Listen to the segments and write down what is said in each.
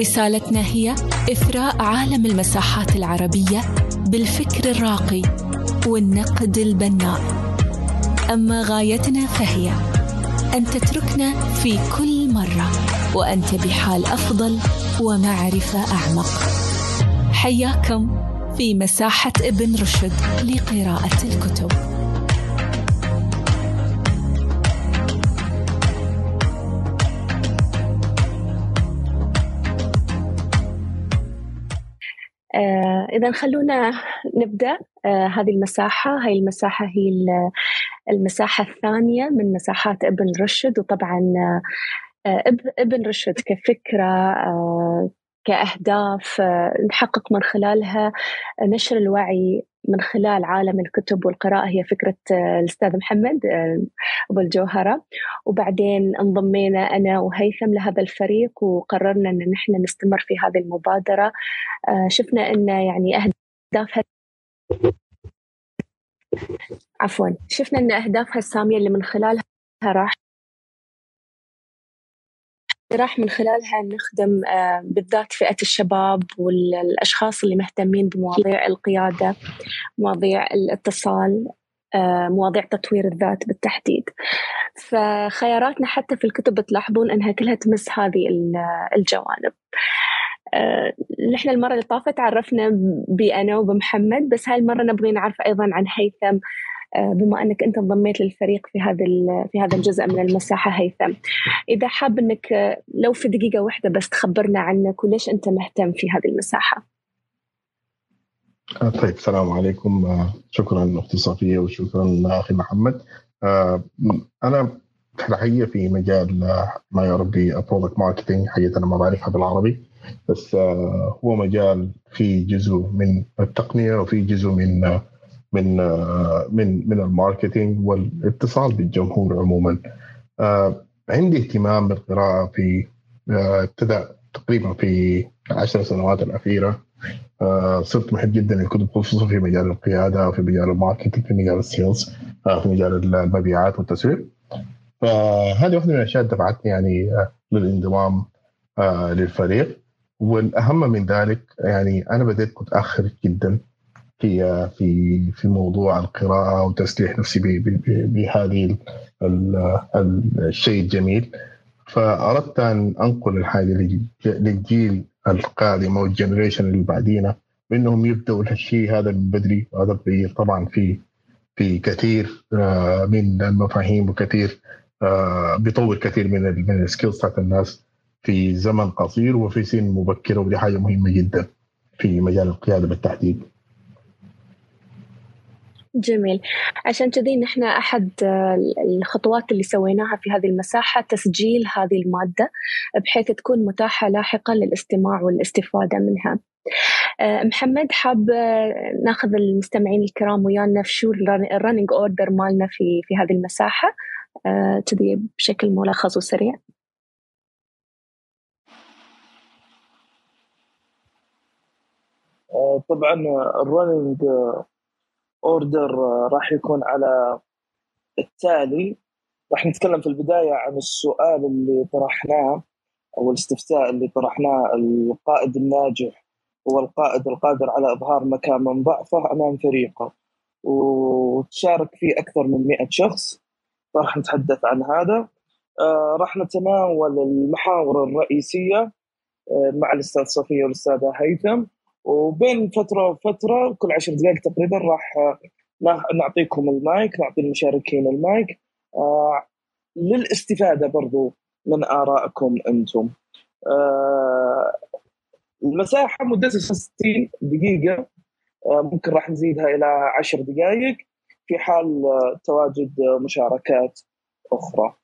رسالتنا هي إثراء عالم المساحات العربية بالفكر الراقي والنقد البناء. أما غايتنا فهي أن تتركنا في كل مرة وأنت بحال أفضل ومعرفة أعمق. حياكم في مساحة ابن رشد لقراءة الكتب. إذن خلونا نبدأ هذه المساحة. هاي المساحة هي المساحة الثانية من مساحات ابن رشد. وطبعاً ابن رشد كفكرة، كأهداف نحقق من خلالها نشر الوعي من خلال عالم الكتب والقراءة، هي فكرة الأستاذ محمد أبو الجوهرة. وبعدين انضمينا أنا وهيثم لهذا الفريق وقررنا أن نحن نستمر في هذه المبادرة. شفنا أن يعني أهدافها شفنا أن أهدافها السامية اللي من خلالها راح من خلالها نخدم بالذات فئة الشباب والأشخاص اللي مهتمين بمواضيع القيادة، مواضيع الاتصال، مواضيع تطوير الذات بالتحديد. فخياراتنا حتى في الكتب تلاحظون أنها كلها تمس هذه الجوانب. نحن المرة اللي طافت عرفنا بأنا وبمحمد، بس هاي المرة نبغي نعرف أيضا عن هيثم، بما أنك أنت انضميت للفريق في هذا الجزء من المساحة. هيثم، إذا حاب أنك لو في دقيقة واحدة بس تخبرنا عنك وليش أنت مهتم في هذه المساحة. طيب، السلام عليكم. شكراً أختي صفية وشكراً أخي محمد. أنا حقيقة في مجال ما يربي برودكت ماركتينج، حقيقة أنا ما بعرفها بالعربي، بس هو مجال في جزء من التقنية وفي جزء من الماركتينج والاتصال بالجمهور عموما. عندي اهتمام بالقراءة في ابتدى تقريبا في 10 سنوات الأخيرة. صرت محب جدا للكتب، خصوصا في مجال القيادة وفي مجال الماركتينج، في مجال السيلز، في مجال المبيعات والتسويق. فهذه واحدة من الأشياء دفعتني يعني للانضمام للفريق. والأهم من ذلك يعني أنا بدأت متأخر جدا في موضوع القراءة وتسليح نفسي بهذه الشيء الجميل. فأردت أن أنقل الحاجة للجيل القادم أو الجنريشن اللي بعدينا، بأنهم يبدأوا الشيء هذا من بدري. وهذا بيغير طبعا في كثير من المفاهيم، وكثير بيطور كثير من السكيلز تاعت الناس في زمن قصير وفي سن مبكرة، ودي حاجة مهمة جدا في مجال القيادة بالتحديد. جميل. عشان كذي نحن أحد الخطوات اللي سويناها في هذه المساحة تسجيل هذه المادة بحيث تكون متاحة لاحقا للاستماع والاستفادة منها. محمد، حاب ناخذ المستمعين الكرام ويانا في شو الرننج أوردر مالنا في هذه المساحة كذي بشكل ملخص وسريع. طبعا الرننج أوردر راح يكون على التالي. راح نتكلم في البداية عن السؤال اللي طرحناه أو الاستفتاء اللي طرحناه: القائد الناجح هو القائد القادر على إظهار مكان من ضعفه أمام فريقه، وتشارك فيه أكثر من 100 شخص. راح نتحدث عن هذا. راح نتناول المحاور الرئيسية مع الأستاذ صفية والأستاذ هيثم، وبين فترة وفترة كل 10 دقائق تقريبا راح نعطيكم المايك، نعطي المشاركين المايك للاستفادة برضو من آرائكم أنتم. المساحة مدتها 60 دقيقة، ممكن راح نزيدها إلى 10 دقائق في حال تواجد مشاركات أخرى.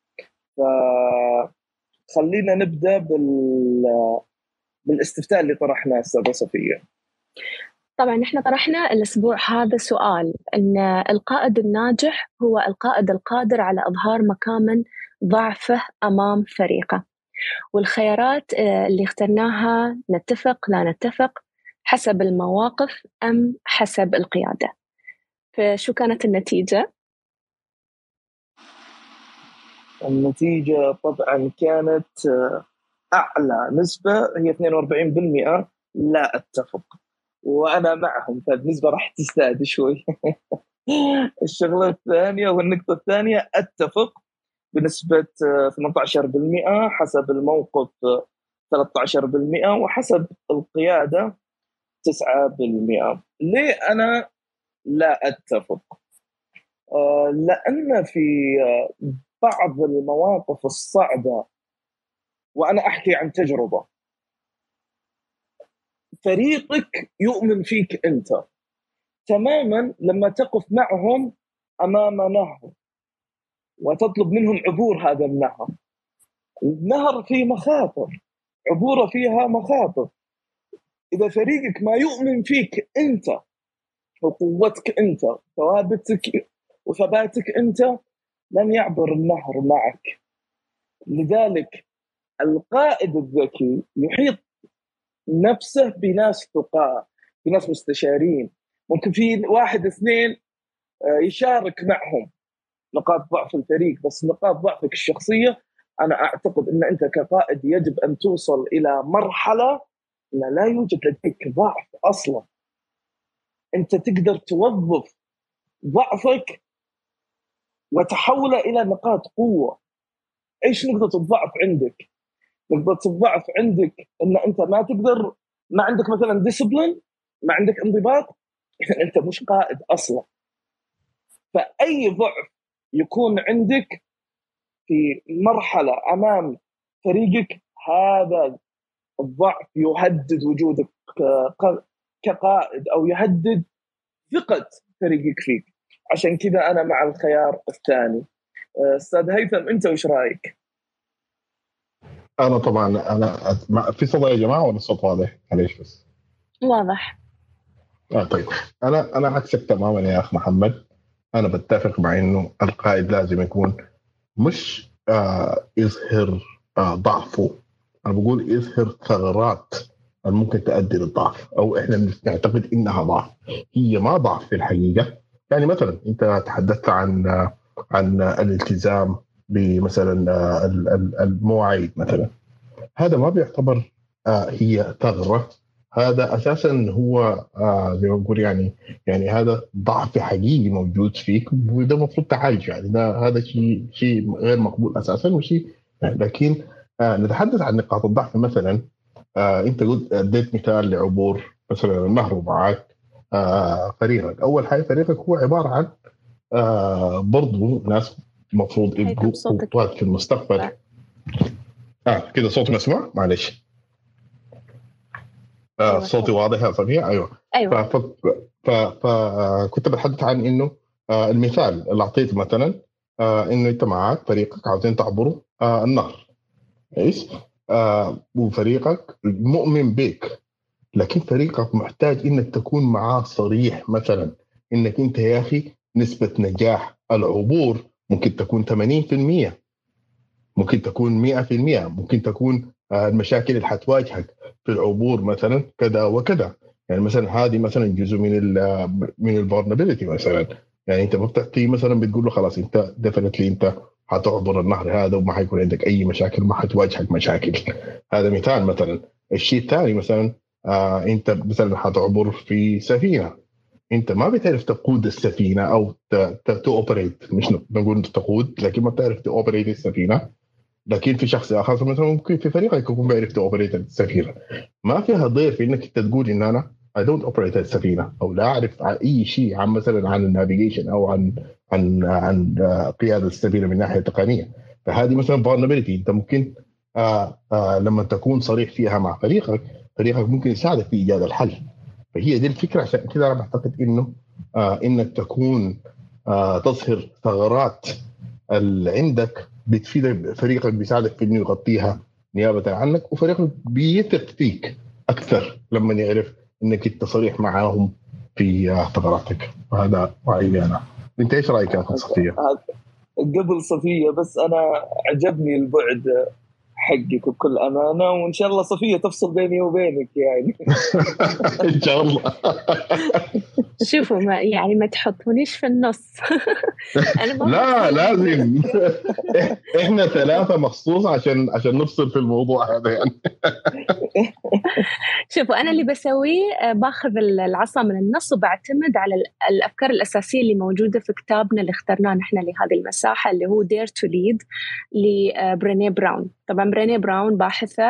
فخلينا نبدأ بالاستفتاء اللي طرحناه السيدة صفية؟ طبعا احنا طرحنا الاسبوع هذا سؤال ان القائد الناجح هو القائد القادر على اظهار مكامن ضعفه امام فريقه، والخيارات اللي اخترناها نتفق لا نتفق حسب المواقف ام حسب القيادة. فشو كانت النتيجة؟ النتيجة طبعا كانت أعلى نسبة هي 42% لا أتفق، وأنا معهم، فالنسبة راح تزداد شوي. الشغلة الثانية والنقطة الثانية أتفق بنسبة 18%، حسب الموقف 13%، وحسب القيادة 9%. ليه أنا لا أتفق؟ لأن في بعض المواقف الصعبة، وأنا أحكي عن تجربة، فريقك يؤمن فيك أنت تماما لما تقف معهم أمام نهر وتطلب منهم عبور هذا النهر. النهر فيه مخاطر، عبوره فيها مخاطر. إذا فريقك ما يؤمن فيك أنت وقوتك أنت ثوابتك وثباتك أنت، لن يعبر النهر معك. لذلك القائد الذكي يحيط نفسه بناس ثقات، بناس مستشارين، ممكن في واحد اثنين يشارك معهم نقاط ضعف الفريق، بس نقاط ضعفك الشخصية أنا أعتقد أن أنت كقائد يجب أن توصل إلى مرحلة أن لا يوجد لديك ضعف أصلا، أنت تقدر توظف ضعفك وتحوله إلى نقاط قوة. إيش نقطة الضعف عندك؟ نقطة الضعف عندك أن أنت ما تقدر، ما عندك مثلا ديسبلين، ما عندك انضباط، إذن أنت مش قائد أصلا. فأي ضعف يكون عندك في مرحلة أمام فريقك، هذا الضعف يهدد وجودك كقائد أو يهدد ثقة فريقك فيك. عشان كذا أنا مع الخيار الثاني. أستاذ هيثم أنت وش رأيك؟ أنا طبعا في صدى يا جماعة ولا الصوت واضح؟ معليش بس واضح. طيب أنا عكسك تماما يا أخ محمد. أنا بتفق مع إنه القائد لازم يكون مش يظهر ضعفه، أنا بقول يظهر ثغرات ممكن تؤدي للضعف أو إحنا نعتقد إنها ضعف، هي ما ضعف في الحقيقة. يعني مثلا انت تحدثت عن الالتزام بمثلا المواعيد مثلا، هذا ما بيعتبر هي ثغرة، هذا اساسا هو زي ما بقول يعني هذا ضعف حقيقي موجود فيك وده المفروض تعالجه. يعني هذا شيء غير مقبول اساسا وشيء. لكن نتحدث عن نقاط الضعف مثلا، انت قلت اديت مثال لعبور مثلا النهر ومعاك فريقك. أول حاجة فريقك هو عبارة عن برضو ناس مفروض يبقوا قوات في المستقبل. كده صوت مسموع؟ معلش صوتي واضح يا صفية؟ أيوة. فكنت بتحدث عن إنه المثال اللي أعطيته مثلا، إنه أنت معاك فريقك عاوزين تعبروا النهر، وفريقك مؤمن بك، لكن فريقك محتاج إنك تكون معاه صريح مثلا إنك أنت يا أخي نسبة نجاح العبور ممكن تكون 80%، ممكن تكون 100%، ممكن تكون المشاكل اللي حتواجهك في العبور مثلا كذا وكذا. يعني مثلا هذه مثلا جزء من الفولنربيليتي مثلا. يعني أنت بتعطيه مثلا بتقول له خلاص أنت ديفينتلي أنت هتعبر النهر هذا وما حيكون عندك أي مشاكل، ما حتواجهك مشاكل. هذا مثال مثلا. الشيء الثاني مثلا، أنت مثلا هتعبر في سفينة، أنت ما بتعرف تقود السفينة أو تأوبريت، مش نقول تقود لكن ما بتعرف تأوبريت السفينة، لكن في شخص آخر مثلا ممكن في فريقك يكون بيعرف تأوبريت السفينة. ما فيها ضير في إنك تقول إن أنا I don't operate السفينة أو لا أعرف أي شيء عن مثلا عن النافيجيشن أو عن قيادة السفينة من ناحية تقنية. فهذه مثلا vulnerability أنت ممكن لما تكون صريح فيها مع فريقك ممكن يساعدك في إيجاد الحل. فهي دي الفكرة. عشان كده أنا أعتقد إنه إنك تكون تظهر ثغرات اللي عندك بتفيد فريقك، بيساعدك في إنه يغطيها نيابة عنك، وفريقك بيثق فيك أكثر لما يعرف إنك التصريح معاهم في اعتباراتك. وهذا رأيي أنا. أنت إيش رأيك يا صفية؟ قبل صفية بس أنا عجبني البعد حقك بكل أمانة، وإن شاء الله صفية تفصل بيني وبينك يعني. إن شاء الله. شوفوا ما يعني ما تحطونيش في النص. أنا لا لازم إحنا ثلاثة مخصوص عشان نفصل في الموضوع هذا يعني. شوفوا أنا اللي بسويه باخذ العصا من النص وبعتمد على الأفكار الأساسية اللي موجودة في كتابنا اللي اخترناه نحن لهذه المساحة، اللي هو Dare to Lead لبرينيه براون. طبعا برينيه براون باحثة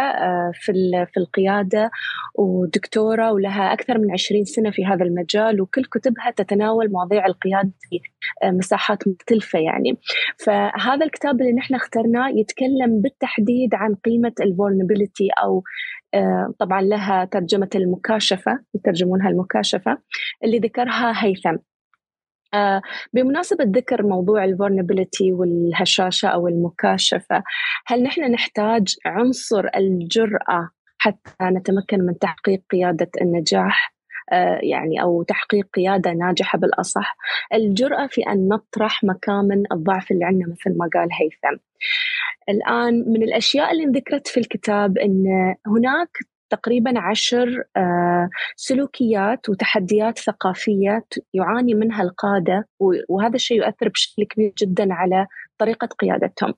في القيادة ودكتورة، ولها أكثر من 20 سنة في هذا المجال، وكل كتبها تتناول مواضيع القيادة في مساحات مختلفة يعني. فهذا الكتاب اللي نحن اخترناه يتكلم بالتحديد عن قيمة الفولنبيليتي، أو طبعا لها ترجمة المكاشفة، يترجمونها المكاشفة، اللي ذكرها هيثم. بمناسبة ذكر موضوع الفولنبيليتي والهشاشة أو المكاشفة، هل نحن نحتاج عنصر الجرأة حتى نتمكن من تحقيق قيادة النجاح يعني، أو تحقيق قيادة ناجحة بالأصح؟ الجرأة في أن نطرح مكامن الضعف اللي عندنا مثل ما قال هيثم. الآن من الأشياء اللي ذكرت في الكتاب أن هناك تقريباً 10 سلوكيات وتحديات ثقافية يعاني منها القادة، وهذا الشيء يؤثر بشكل كبير جداً على طريقة قيادتهم.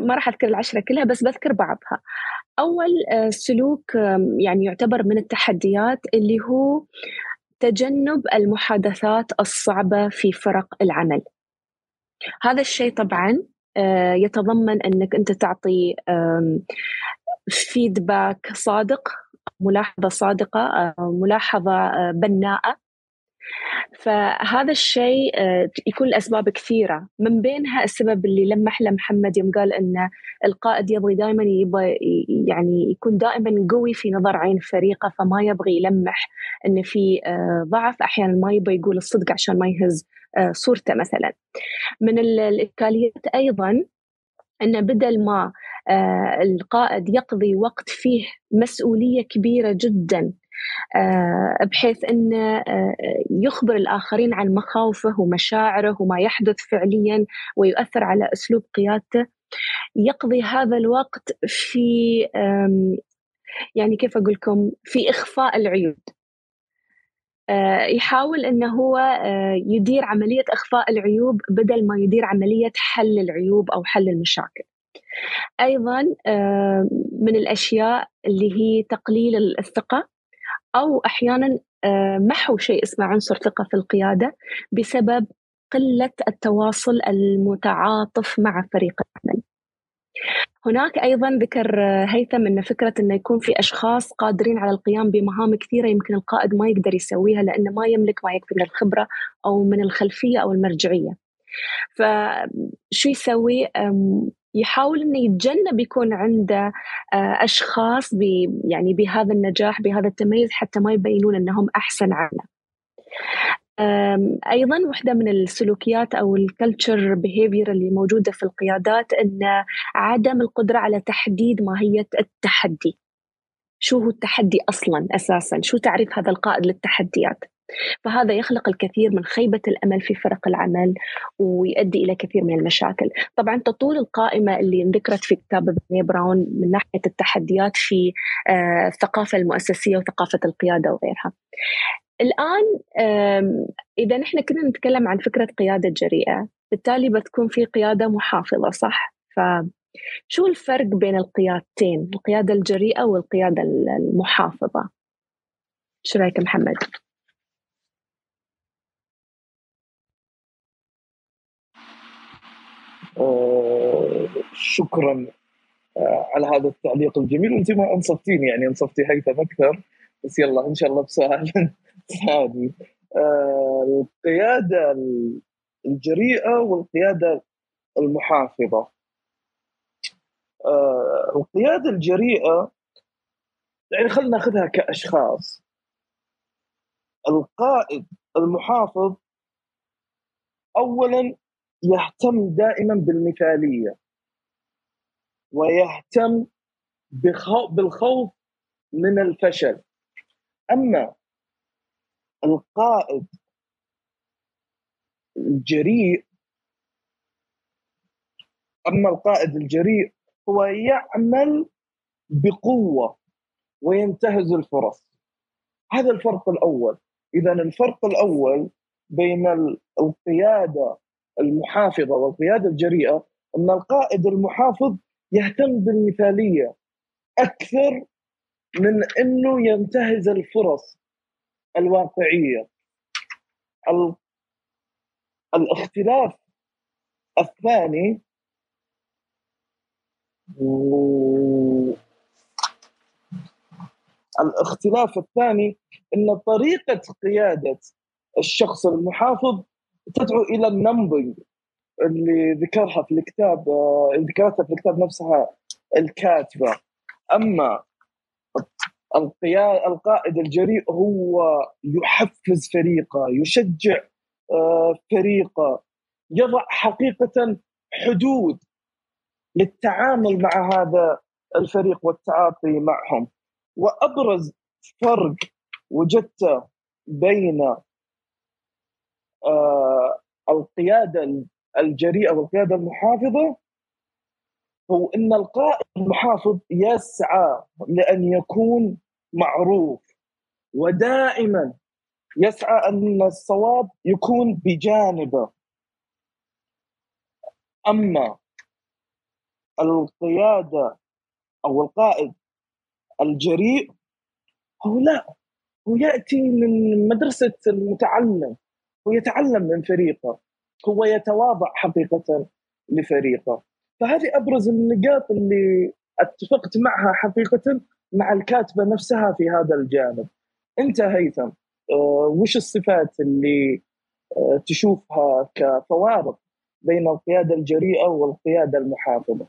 ما راح أذكر 10 كلها بس بذكر بعضها. أول سلوك يعني يعتبر من التحديات اللي هو تجنب المحادثات الصعبة في فرق العمل. هذا الشيء طبعاً يتضمن أنك أنت تعطي فيدباك صادق، ملاحظة صادقة، ملاحظة بناءة. فهذا الشيء يكون الأسباب كثيرة، من بينها السبب اللي لمح له محمد يوم قال أن القائد يبغي دائما يعني يكون دائما قوي في نظر عين فريقه، فما يبغي يلمح أن في ضعف، أحيانا ما يبغي يقول الصدق عشان ما يهز صورته مثلا. من الإشكاليات أيضا أن بدل ما القائد يقضي وقت فيه مسؤولية كبيرة جداً بحيث أن يخبر الآخرين عن مخاوفه ومشاعره وما يحدث فعلياً ويؤثر على أسلوب قيادته، يقضي هذا الوقت في يعني كيف أقولكم، في إخفاء العيوب. يحاول أنه هو يدير عملية إخفاء العيوب بدل ما يدير عملية حل العيوب أو حل المشاكل. أيضا من الأشياء اللي هي تقليل الثقة، أو أحيانا محو شيء اسمه عنصر ثقة في القيادة بسبب قلة التواصل المتعاطف مع فريق العمل. هناك أيضا ذكر هيثم أن فكرة أنه يكون في أشخاص قادرين على القيام بمهام كثيرة يمكن القائد ما يقدر يسويها لأنه ما يملك ما يكفي من الخبرة أو من الخلفية أو المرجعية. فشو يسوي؟ يحاول أن يتجنب يكون عنده أشخاص يعني بهذا النجاح بهذا التميز حتى ما يبينون أنهم أحسن عنه. أيضاً واحدة من السلوكيات أو الكلتشر بيهيفير اللي موجودة في القيادات أن عدم القدرة على تحديد ماهية التحدي. شو هو التحدي أصلاً؟ أساساً شو تعريف هذا القائد للتحديات؟ فهذا يخلق الكثير من خيبة الأمل في فرق العمل ويؤدي إلى كثير من المشاكل. طبعاً تطول القائمة اللي ذكرت في كتاب برينيه براون من ناحية التحديات في الثقافة المؤسسية وثقافة القيادة وغيرها. الآن إذا نحن كنا نتكلم عن فكرة قيادة جريئة، بالتالي بتكون في قيادة محافظة، صح؟ فشو الفرق بين القيادتين، القيادة الجريئة والقيادة المحافظة؟ شو رأيك محمد؟ شكرا على هذا التعليق الجميل، وانت ما انصفتيني يعني، انصفتي هيثم اكثر، بس يلا ان شاء الله بسهل. القيادة الجريئة والقيادة المحافظة. القيادة الجريئة يعني خلنا ناخذها كأشخاص. القائد المحافظ أولا يهتم دائما بالمثالية، ويهتم بالخوف من الفشل. أما القائد الجريء هو يعمل بقوة وينتهز الفرص. هذا الفرق الأول. إذا الفرق الأول بين القيادة المحافظة والقيادة الجريئة أن القائد المحافظ يهتم بالمثالية أكثر من أنه ينتهز الفرص الواقعية. الاختلاف الثاني أن طريقة قيادة الشخص المحافظ تدعو إلى النمبنج اللي ذكرها في الكتاب، نفسها الكاتبة. أما القائد الجريء هو يحفز فريقه، يشجع فريقه، يضع حقيقة حدود للتعامل مع هذا الفريق والتعاطي معهم. وأبرز فرق وجدته بين القيادة الجريئة والقيادة المحافظة هو أن القائد المحافظ يسعى لأن يكون معروف، ودائما يسعى أن الصواب يكون بجانبه. أما القيادة أو القائد الجريء هو لا، هو يأتي من مدرسة المتعلم، هو يتعلم من فريقه، هو يتواضع حقيقة لفريقه. فهذه أبرز النقاط اللي اتفقت معها حقيقة مع الكاتبة نفسها في هذا الجانب. أنت هيثم، وش الصفات اللي تشوفها كفوارق بين القيادة الجريئة والقيادة المحافظة؟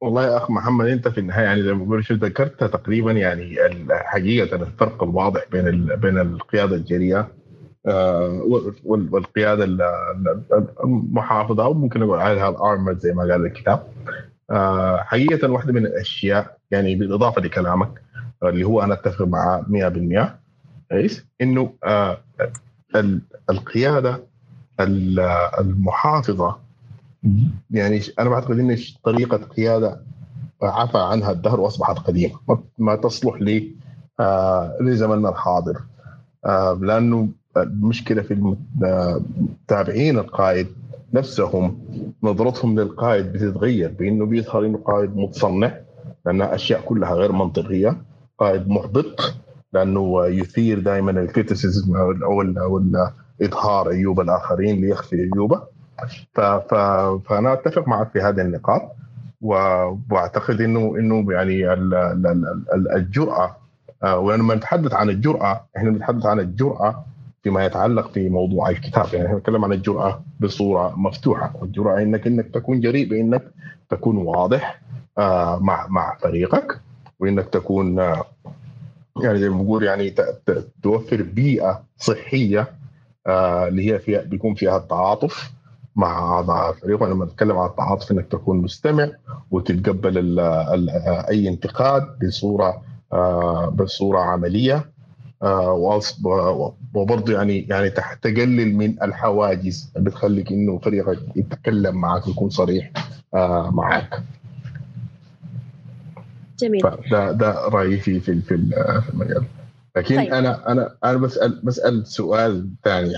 والله يا أخ محمد، أنت في النهاية يعني زي ما ذكرت تقريبا يعني حقيقة الفرق الواضح بين القيادة الجريئة والقيادة المحافظة، أو ممكن نقول عليها الأرمد زي ما قال الكتاب. حقيقة واحدة من الأشياء يعني بالإضافة لكلامك اللي هو أنا أتفق معه 100%، إيش إنه القيادة المحافظة يعني أنا أعتقد إن طريقة قيادة عفى عنها الدهر وأصبحت قديمة، ما تصلح لزمننا الحاضر، لأنه المشكلة في المتابعين القائد نفسهم، نظرتهم للقائد بتتغير بأنه بيظهر إنه قائد متصنع لأنها أشياء كلها غير منطقية، قائد محبط لأنه يثير دائما الكريتيسيزم أو إظهار عيوب الآخرين ليخفي عيوبه. فأنا أتفق معك في هذه النقاط، وأعتقد إنه يعني الجرأة، ولما نتحدث عن الجرأة إحنا نتحدث عن الجرأة فيما يتعلق في موضوع الكتاب، يعني إحنا نتكلم عن الجرأة بصورة مفتوحة. الجرأة إنك تكون جريء بإنك تكون واضح مع فريقك، وإنك تكون يعني زي ما بقول يعني توفر بيئة صحية اللي هي فيها بيكون فيها التعاطف مع الفريق. لما نتكلم عن التعاطف إنك تكون مستمع وتتقبل أي انتقاد بصورة عملية، وبرضه يعني تقلل من الحواجز اللي بتخليك إنه فريقك يتكلم معك ويكون صريح معك. جميل. ده رأيي في المجال. لكن طيب. أنا بسأل سؤال ثاني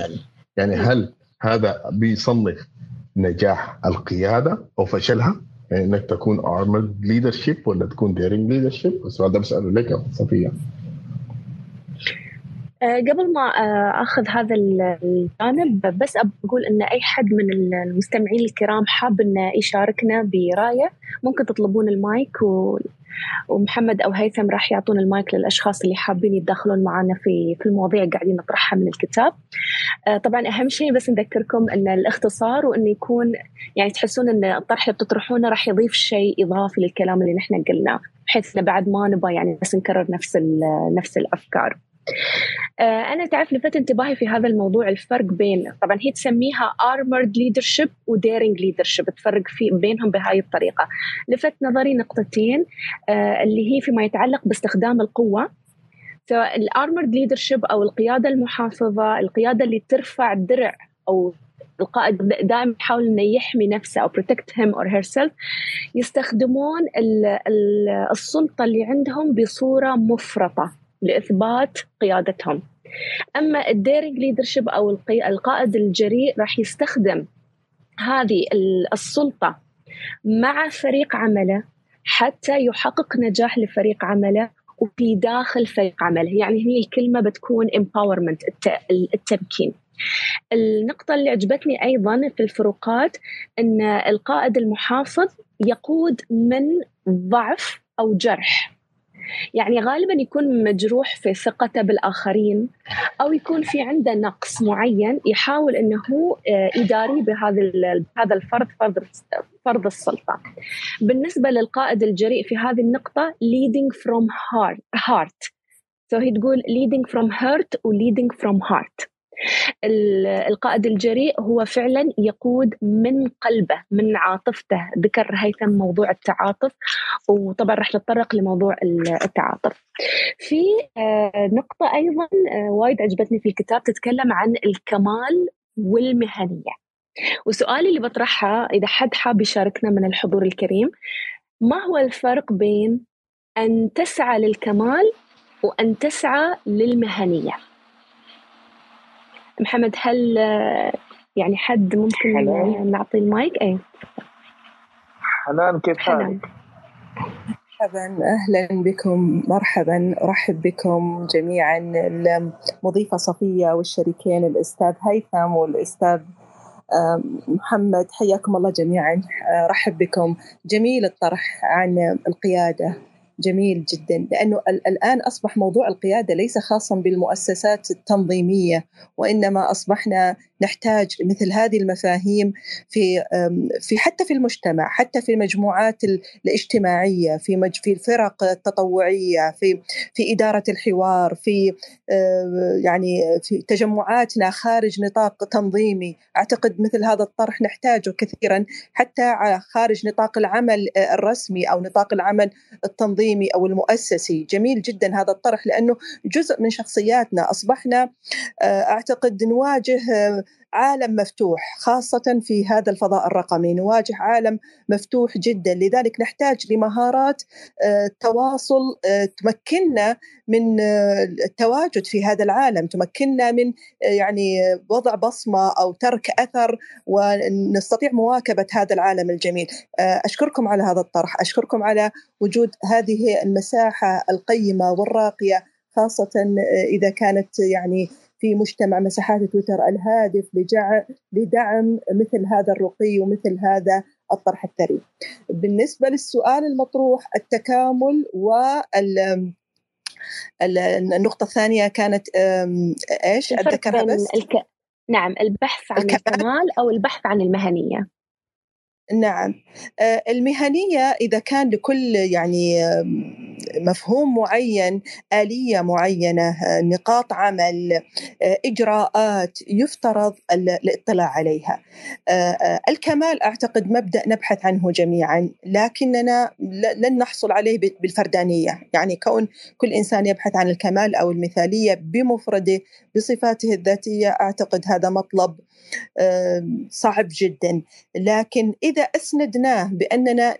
يعني هل هذا بيصنف نجاح القيادة أو فشلها؟ يعني إنك تكون armored leadership ولا تكون daring leadership؟ السؤال ده بسأله لك يا صفية. قبل ما أخذ هذا الجانب بس أقول أن أي حد من المستمعين الكرام حاب أن يشاركنا برأيه ممكن تطلبون المايك، ومحمد أو هيثم راح يعطون المايك للأشخاص اللي حابين يتدخلون معنا في المواضيع قاعدين نطرحها من الكتاب. طبعا أهم شيء بس نذكركم أن الاختصار، وأن يكون يعني تحسون أن الطرح اللي بتطرحونه راح يضيف شيء إضافي للكلام اللي نحن قلناه، بحيث أن بعد ما نبغى يعني بس نكرر نفس الأفكار. أنا تعرف لفت انتباهي في هذا الموضوع الفرق بين، طبعا هي تسميها armored leadership و daring leadership، تفرق بينهم بهاي الطريقة. لفت نظري نقطتين اللي هي فيما يتعلق باستخدام القوة. الارمرد ليدرشيب أو القيادة المحافظة، القيادة اللي ترفع الدرع أو القائد دائما يحاول إنه يحمي نفسه أو protect him or herself، يستخدمون السلطة اللي عندهم بصورة مفرطة لإثبات قيادتهم. أما الديرينج ليدرشيب أو القائد الجريء راح يستخدم هذه السلطة مع فريق عمله حتى يحقق نجاح لفريق عمله وفي داخل فريق عمله. يعني هنا الكلمة بتكون empowerment، التمكين. النقطة اللي عجبتني أيضا في الفروقات أن القائد المحافظ يقود من ضعف أو جرح، يعني غالبا يكون مجروح في ثقته بالآخرين أو يكون في عنده نقص معين يحاول أنه إداري بهذا الفرض، فرض السلطة. بالنسبة للقائد الجريء في هذه النقطة leading from heart. هي تقول leading from heart و leading from heart. القائد الجريء هو فعلا يقود من قلبه، من عاطفته. ذكر هيثم موضوع التعاطف، وطبعا رح نتطرق لموضوع التعاطف. في نقطة أيضا وايد عجبتني في الكتاب تتكلم عن الكمال والمهنية، وسؤالي اللي بطرحها إذا حد حاب يشاركنا من الحضور الكريم، ما هو الفرق بين أن تسعى للكمال وأن تسعى للمهنية؟ محمد، هل يعني حد ممكن حلان. نعطي المايك؟ أي حنان، كيف حالك؟ مرحبا، أهلا بكم. مرحبا، أرحب بكم جميعا. المضيفة صفية والشريكين الأستاذ هيثم والأستاذ محمد، حياكم الله جميعا. أرحب بكم. جميل الطرح عن القيادة، جميل جدا، لأنه الآن أصبح موضوع القيادة ليس خاصا بالمؤسسات التنظيمية، وإنما أصبحنا نحتاج مثل هذه المفاهيم في حتى في المجتمع، حتى في المجموعات الاجتماعية، في الفرق التطوعية، في إدارة الحوار، في تجمعاتنا خارج نطاق تنظيمي. أعتقد مثل هذا الطرح نحتاجه كثيرا حتى خارج نطاق العمل الرسمي أو نطاق العمل التنظيمي أو المؤسسي. جميل جدا هذا الطرح، لأنه جزء من شخصياتنا. أصبحنا أعتقد نواجه عالم مفتوح، خاصة في هذا الفضاء الرقمي نواجه عالم مفتوح جدا، لذلك نحتاج لمهارات تواصل تمكننا من التواجد في هذا العالم، تمكننا من وضع بصمة أو ترك أثر، ونستطيع مواكبة هذا العالم الجميل. أشكركم على هذا الطرح، أشكركم على وجود هذه المساحة القيمة والراقية، خاصة إذا كانت في مجتمع مساحات تويتر الهادف لدعم مثل هذا الرقي ومثل هذا الطرح الثري. بالنسبة للسؤال المطروح، التكامل والنقطة الثانية كانت إيش؟ أتذكرها بس. نعم، البحث عن الكمال أو البحث عن المهنية. نعم، المهنية إذا كان لكل مفهوم معين، آلية معينة، نقاط عمل، إجراءات يفترض الاطلاع عليها. الكمال أعتقد مبدأ نبحث عنه جميعا، لكننا لن نحصل عليه بالفردانية. كون كل إنسان يبحث عن الكمال أو المثالية بمفرده بصفاته الذاتية، أعتقد هذا مطلب صعب جدا. لكن إذا أسندناه بأننا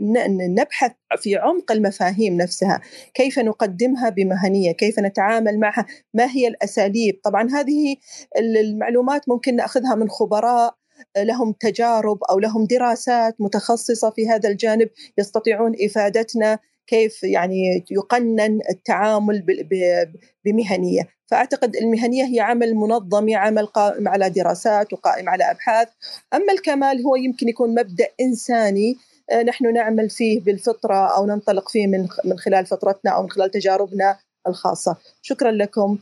نبحث في عمق المفاهيم نفسها، كيف نقدمها بمهنية، كيف نتعامل معها، ما هي الأساليب. طبعا هذه المعلومات ممكن نأخذها من خبراء لهم تجارب أو لهم دراسات متخصصة في هذا الجانب، يستطيعون إفادتنا كيف يقنن التعامل بمهنية. فأعتقد المهنية هي عمل منظم، عمل قائم على دراسات وقائم على أبحاث. أما الكمال هو يمكن يكون مبدأ إنساني نحن نعمل فيه بالفطرة أو ننطلق فيه من خلال فطرتنا أو من خلال تجاربنا الخاصة. شكرا لكم.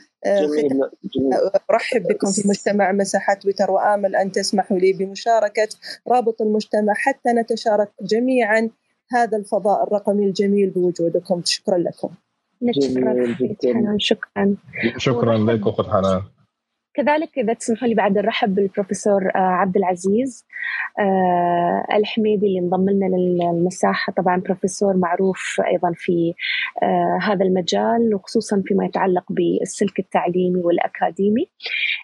أرحب بكم في مجتمع مساحات تويتر، وآمل أن تسمحوا لي بمشاركة رابط المجتمع حتى نتشارك جميعا هذا الفضاء الرقمي الجميل بوجودكم. شكرا لكم. نتشكرك. شكرا لك أخت حنان. كذلك إذا تسمحوا لي بعد الرحب بالبروفيسور عبد العزيز الحميدي اللي انضم لنا للمساحة، طبعا بروفيسور معروف أيضا في هذا المجال وخصوصا فيما يتعلق بالسلك التعليمي والأكاديمي.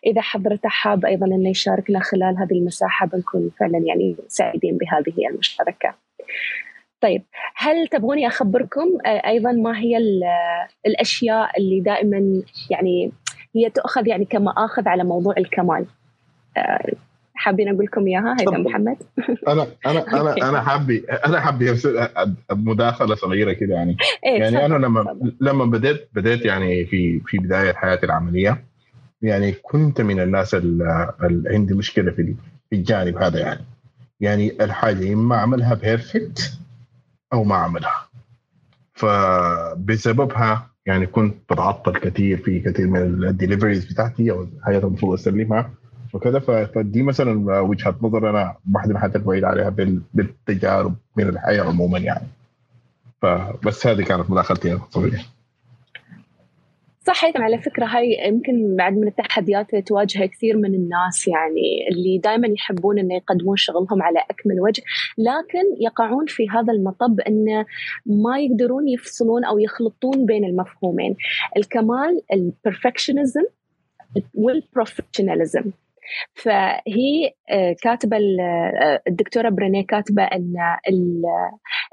إذا حضرته حاب أيضا أن يشاركنا خلال هذه المساحة بنكون فعلا يعني سعيدين بهذه المشاركة. طيب، هل تبغوني أخبركم أيضا ما هي الأشياء اللي دائما يعني هي تأخذ يعني كمآخذ على موضوع الكمال؟ حابين أقول لكم إياها هيدا محمد. أنا حابي مداخلة صغيرة كده يعني. يعني أنا لما بدأت يعني في بداية حياتي العملية يعني كنت من الناس اللي عندي مشكلة في الجانب هذا يعني الحاجة إما أعملها بيرفكت أو ما أعملها، فبسببها يعني كنت بتعطل كتير في كتير من الديليفريز بتاعتي أو الحاجات اللي المفروض أسلمها وكذا. فدي مثلا وجهة نظر أنا واحدة من الحاجات البعيدة عليها بالتجارب من الحياة عموما يعني. فبس هذه كانت مداخلتي الصغيرة. صحيح، على فكرة هاي يمكن بعد من التحديات تواجهها كثير من الناس يعني اللي دائما يحبون أن يقدمون شغلهم على أكمل وجه، لكن يقعون في هذا المطب أن ما يقدرون يفصلون أو يخلطون بين المفهومين، الكمال البرفكشنزم والبروفيشنالزم. فهي كاتبة الدكتورة برينيه كاتبة أن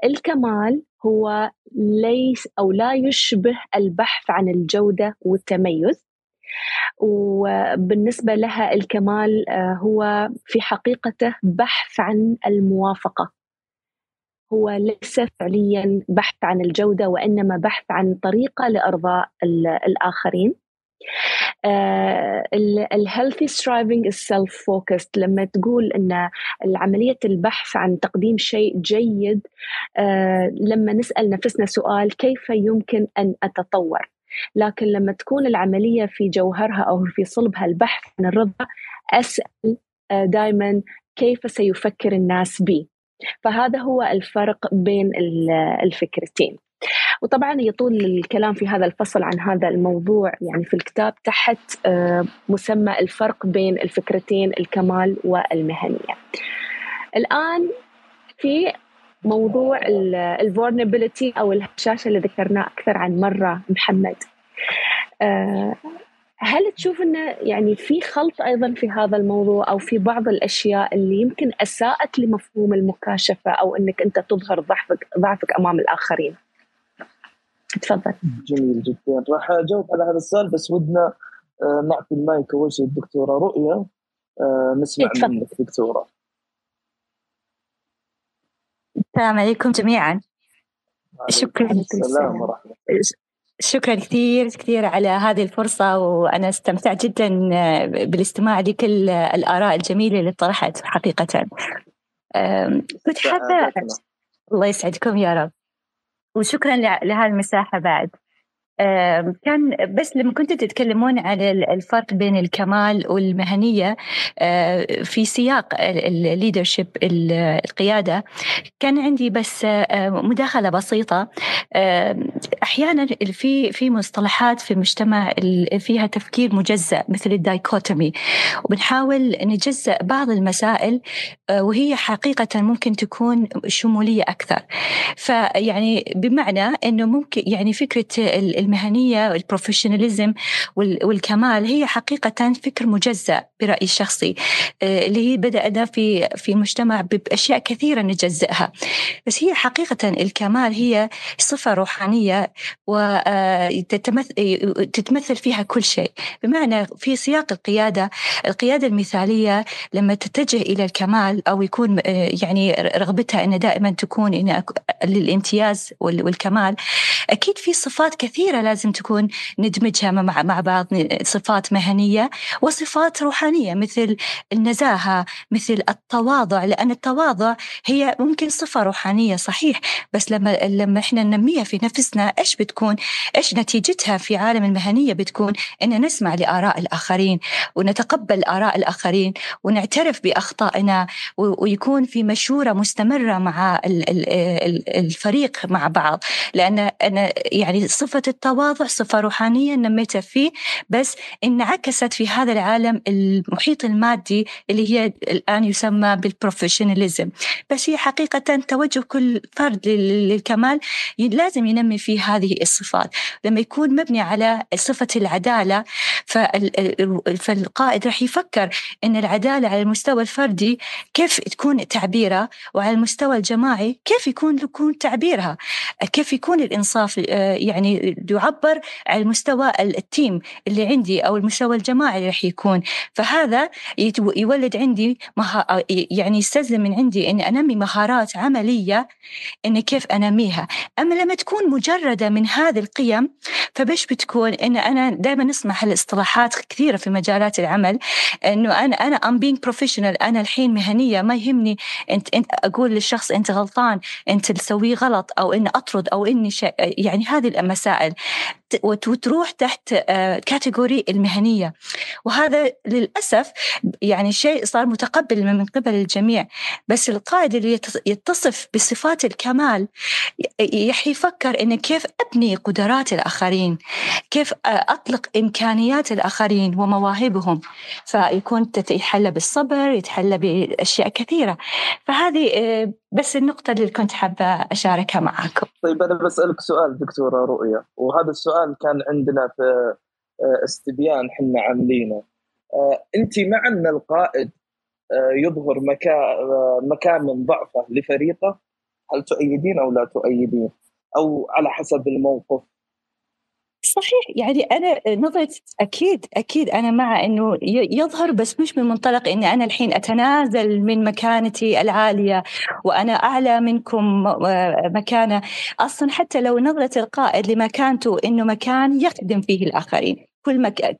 الكمال هو ليس أو لا يشبه البحث عن الجودة والتميز، وبالنسبة لها الكمال هو في حقيقته بحث عن الموافقة، هو ليس فعليا بحث عن الجودة وإنما بحث عن طريقة لإرضاء الآخرين. الhealthy striving is self-focused. لما تقول أن العملية البحث عن تقديم شيء جيد لما نسأل نفسنا سؤال كيف يمكن أن أتطور، لكن لما تكون العملية في جوهرها أو في صلبها البحث عن الرضا، أسأل دائما كيف سيفكر الناس بي. فهذا هو الفرق بين الفكرتين. وطبعا يطول الكلام في هذا الفصل عن هذا الموضوع يعني في الكتاب تحت مسمى الفرق بين الفكرتين، الكمال والمهنية. الآن في موضوع الفورنبيليتي أو الهشاشة اللي ذكرناه أكثر عن مرة محمد، هل تشوف أنه يعني في خلط أيضا في هذا الموضوع أو في بعض الأشياء اللي يمكن أساءت لمفهوم المكاشفة أو أنك أنت تظهر ضعفك أمام الآخرين؟ تفضل. جميل جدا، راح أجاوب على هذا السؤال بس ودنا نعطي المايك أول شيء الدكتورة رؤية، نسمع منك دكتورة. السلام عليكم جميعا. شكرا لكم، شكرا كثير كثير على هذه الفرصة، وأنا استمتعت جدا بالاستماع لكل الآراء الجميلة اللي طرحت حقيقة. كنت حابة، الله يسعدكم يا رب، وشكرا لهذه المساحة. بعد كان بس لما كنتوا تتكلمون على الفرق بين الكمال والمهنية في سياق الليدرشيب القيادة، كان عندي بس مداخلة بسيطة. أحيانا في مصطلحات في المجتمع فيها تفكير مجزأ مثل الدايكوتومي، وبنحاول نجزأ بعض المسائل وهي حقيقة ممكن تكون شمولية أكثر. فيعني بمعنى أنه ممكن يعني فكرة المهنية والبروفيشناليزم والكمال هي حقيقة فكر مجزأ برأيي الشخصي، اللي هي بدأنا في مجتمع بأشياء كثيرة نجزئها، بس هي حقيقة الكمال هي صفة روحانية وتتمثل فيها كل شيء. بمعنى في سياق القيادة المثالية لما تتجه إلى الكمال أو يكون يعني رغبتها أن دائما تكون إن للامتياز والكمال، أكيد في صفات كثيرة لازم تكون ندمجها مع بعض، صفات مهنية وصفات روحانية الإنسانية، مثل النزاهة، مثل التواضع، لأن التواضع هي ممكن صفة روحانية صحيح، بس لما إحنا ننميها في نفسنا إيش بتكون؟ إيش نتيجتها في عالم المهنية؟ بتكون إن نسمع لآراء الآخرين ونتقبل آراء الآخرين ونعترف بأخطائنا، ويكون في مشورة مستمرة مع الفريق مع بعض، لأن أنا يعني صفة التواضع صفة روحانية نميتها فيه، بس انعكست في هذا العالم المحيط المادي اللي هي الآن يسمى بالبروفيشناليزم. بس هي حقيقة توجه كل فرد للكمال لازم ينمي فيه هذه الصفات. لما يكون مبني على صفة العدالة، فالقائد رح يفكر إن العدالة على المستوى الفردي كيف تكون تعبيرها، وعلى المستوى الجماعي كيف يكون تعبيرها، كيف يكون الإنصاف يعني يعبر على المستوى التيم اللي عندي أو المستوى الجماعي اللي رح يكون. فهذا يولد عندي يعني يستلزم من عندي إن أنمي مهارات عملية إن كيف أنميها. أما لما تكون مجردة من هذه القيم فبش بتكون إن أنا دائما نسمع هالاصطلاحات كثيرة في مجالات العمل إنه أنا I'm being professional، أنا الحين مهنية، ما يهمني أنت أقول للشخص أنت غلطان، أنت تسوي غلط، أو إن أطرد، أو إني يعني هذه المسائل، وتروح تحت كاتيجوري المهنية. وهذا للأسف يعني شيء صار متقبل من قبل الجميع، بس القائد اللي يتصف بصفات الكمال يفكر إن كيف أبني قدرات الآخرين، كيف أطلق إمكانيات الآخرين ومواهبهم، فيكون يتحلى بالصبر، يتحلى بأشياء كثيرة. فهذه بس النقطة اللي كنت حابة أشاركها معاكم. طيب أنا بسألك سؤال دكتورة رؤية، وهذا السؤال كان عندنا في استبيان حنا عاملينه. أنت مع أن القائد يظهر مكان من ضعفه لفريقه؟ هل تؤيدين أو لا تؤيدين، أو على حسب الموقف؟ صحيح، يعني أنا نظرت أكيد أنا مع أنه يظهر، بس مش من منطلق أن أنا الحين أتنازل من مكانتي العالية وأنا أعلى منكم مكانة. أصلا حتى لو نظرة القائد لمكانته أنه مكان يخدم فيه الآخرين،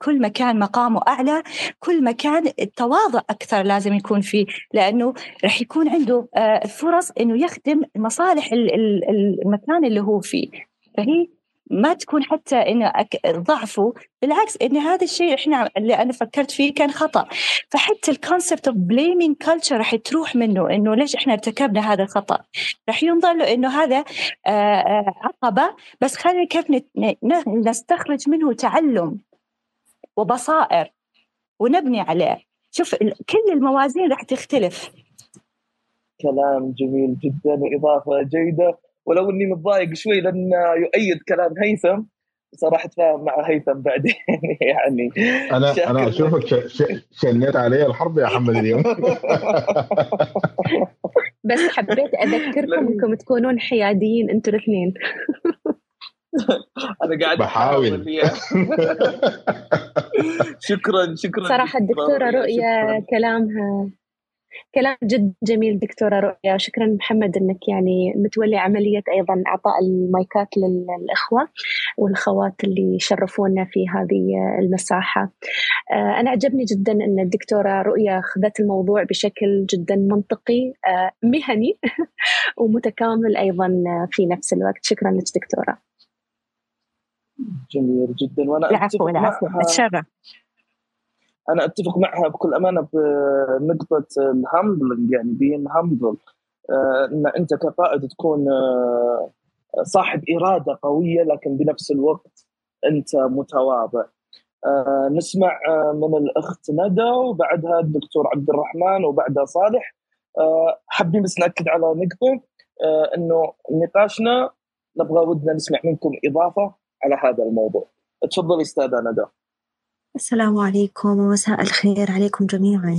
كل مكان مقامه أعلى، كل مكان التواضع أكثر لازم يكون فيه، لأنه رح يكون عنده فرص أنه يخدم مصالح المكان اللي هو فيه. فهي ما تكون حتى إنه ضعفه، بالعكس إن هذا الشيء إحنا اللي أنا فكرت فيه كان خطأ. فحتى الكونسبت of blaming culture راح تروح منه، إنه ليش إحنا ارتكبنا هذا الخطأ، راح ينظر له إنه هذا عقبة، بس خلينا كيف نستخرج منه تعلم وبصائر ونبني عليه. شوف كل الموازين راح تختلف. كلام جميل جدا وإضافة جيدة، ولو إني متضايق شوي لأن يؤيد كلام هيثم، صراحة أتفاهم مع هيثم بعدين. يعني أنا أشوفك شنيت علي الحرب يا محمد اليوم. بس حبيت أذكركم إنكم تكونون حياديين أنتوا الاثنين. أنا قاعد بحاول. شكرا صراحة الدكتورة رؤيا، كلام جد جميل دكتورة رؤيا، وشكرا محمد أنك يعني متولي عملية أيضا أعطاء المايكات للإخوة والأخوات اللي شرفونا في هذه المساحة. أنا عجبني جدا أن الدكتورة رؤيا خذت الموضوع بشكل جدا منطقي، مهني، ومتكامل أيضا في نفس الوقت. شكرا لك دكتورة. جميل جدا، وأنا أتشرف. أنا أتفق معها بكل أمانة بنقطة الهامبلنج، يعني بين هامبل إن أنت كقائد تكون صاحب إرادة قوية، لكن بنفس الوقت أنت متواضع. نسمع من الأخت ندى، وبعدها الدكتور عبد الرحمن، وبعدها صالح. حابين بس نأكد على نقطة، إنه نقاشنا نبغى ودنا نسمع منكم إضافة على هذا الموضوع. تفضل أستاذة ندى. السلام عليكم ومساء الخير عليكم جميعا.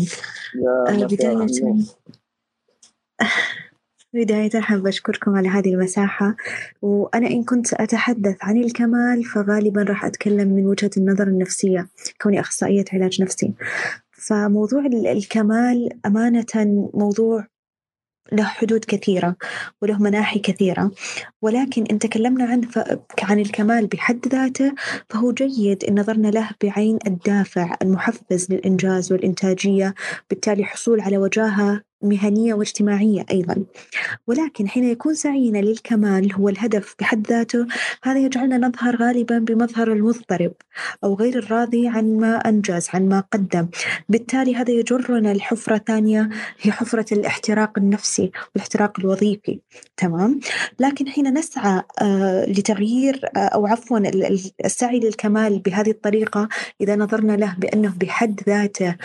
بداية أحب أشكركم على هذه المساحة، وأنا إن كنت أتحدث عن الكمال فغالبا راح أتكلم من وجهة النظر النفسية كوني أخصائية علاج نفسي. فموضوع الكمال أمانة موضوع له حدود كثيرة وله مناحي كثيرة، ولكن إن تكلمنا عن الكمال بحد ذاته فهو جيد إن نظرنا له بعين الدافع المحفز للإنجاز والإنتاجية، بالتالي حصول على وجاهة مهنية واجتماعية أيضا. ولكن حين يكون سعينا للكمال هو الهدف بحد ذاته، هذا يجعلنا نظهر غالبا بمظهر المضطرب أو غير الراضي عن ما أنجز، عن ما قدم، بالتالي هذا يجرنا لحفرة ثانية هي حفرة الاحتراق النفسي والاحتراق الوظيفي. تمام. لكن حين نسعى لتغيير أو عفوا السعي للكمال بهذه الطريقة، إذا نظرنا له بأنه بحد ذاته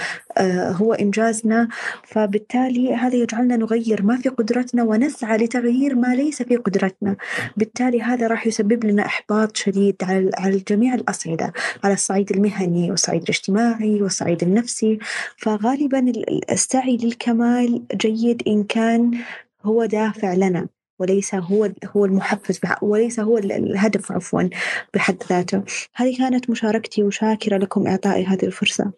هو إنجازنا، فبالتالي هذا يجعلنا نغير ما في قدرتنا ونسعى لتغيير ما ليس في قدرتنا، بالتالي هذا راح يسبب لنا إحباط شديد على جميع الأصعدة، على الصعيد المهني والصعيد الاجتماعي والصعيد النفسي. فغالبا السعي للكمال جيد إن كان هو دافع لنا وليس هو المحفز وليس هو الهدف عفوا بحد ذاته. هذه كانت مشاركتي وشاكرة لكم إعطائي هذه الفرصة.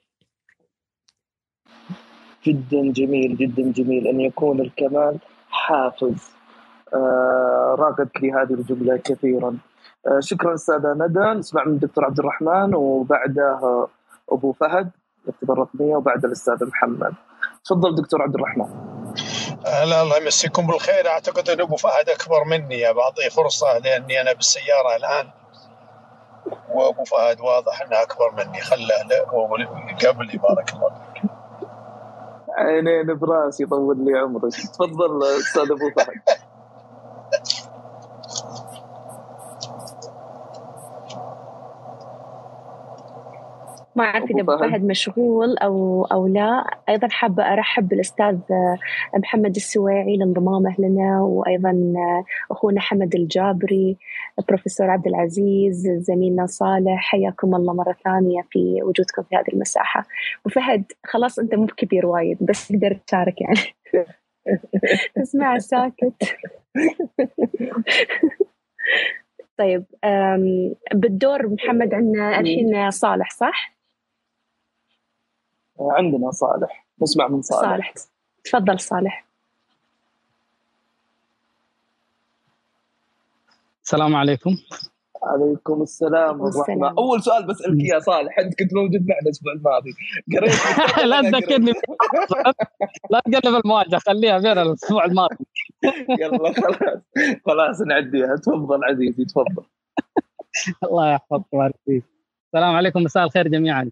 جدا جميل، جدا جميل أن يكون الكمال حافز. راقت لي هذه الجملة كثيرا. شكرا سادة ندى. نسمع من الدكتور عبد الرحمن وبعدها أبو فهد الاختبار الرقمية وبعدها الأستاذ محمد. تفضل دكتور عبد الرحمن. لا الله يمسيكم بالخير. أعتقد أن أبو فهد أكبر مني، بعطيه فرصة لأني أنا بالسيارة الآن، وأبو فهد واضح أنه أكبر مني، خلاه قبل. بارك الله فيك. عينين براسي، طول لي عمرك. تفضل أستاذ أبو فهد. ما أعرف إذا أبو فهد مشغول أو لا. أيضا حابة أرحب بالأستاذ محمد السويعي لانضمامه لنا، وأيضا أخونا حمد الجابري، بروفيسور عبد العزيز، زميلنا صالح. حياكم الله مرة ثانية في وجودكم في هذه المساحة. وفهد خلاص أنت مو كبير وايد بس تقدر تشارك يعني. اسمع ساكت. طيب بالدور محمد عندنا الحين صالح، صح؟ عندنا صالح، نسمع من صالح. تفضل صالح. السلام عليكم. عليكم السلام ورحمة. أول سؤال بسألك يا صالح، أنت كنت موجود معنا الأسبوع الماضي، قريت لا تذكرني، لا تقلب المواجهة، خليها بين الأسبوع الماضي. يلا خلاص خلاص نعديها. تفضل عزيزي تفضل. الله يحفظك ويبارك فيك. السلام عليكم، مساء الخير جميعا.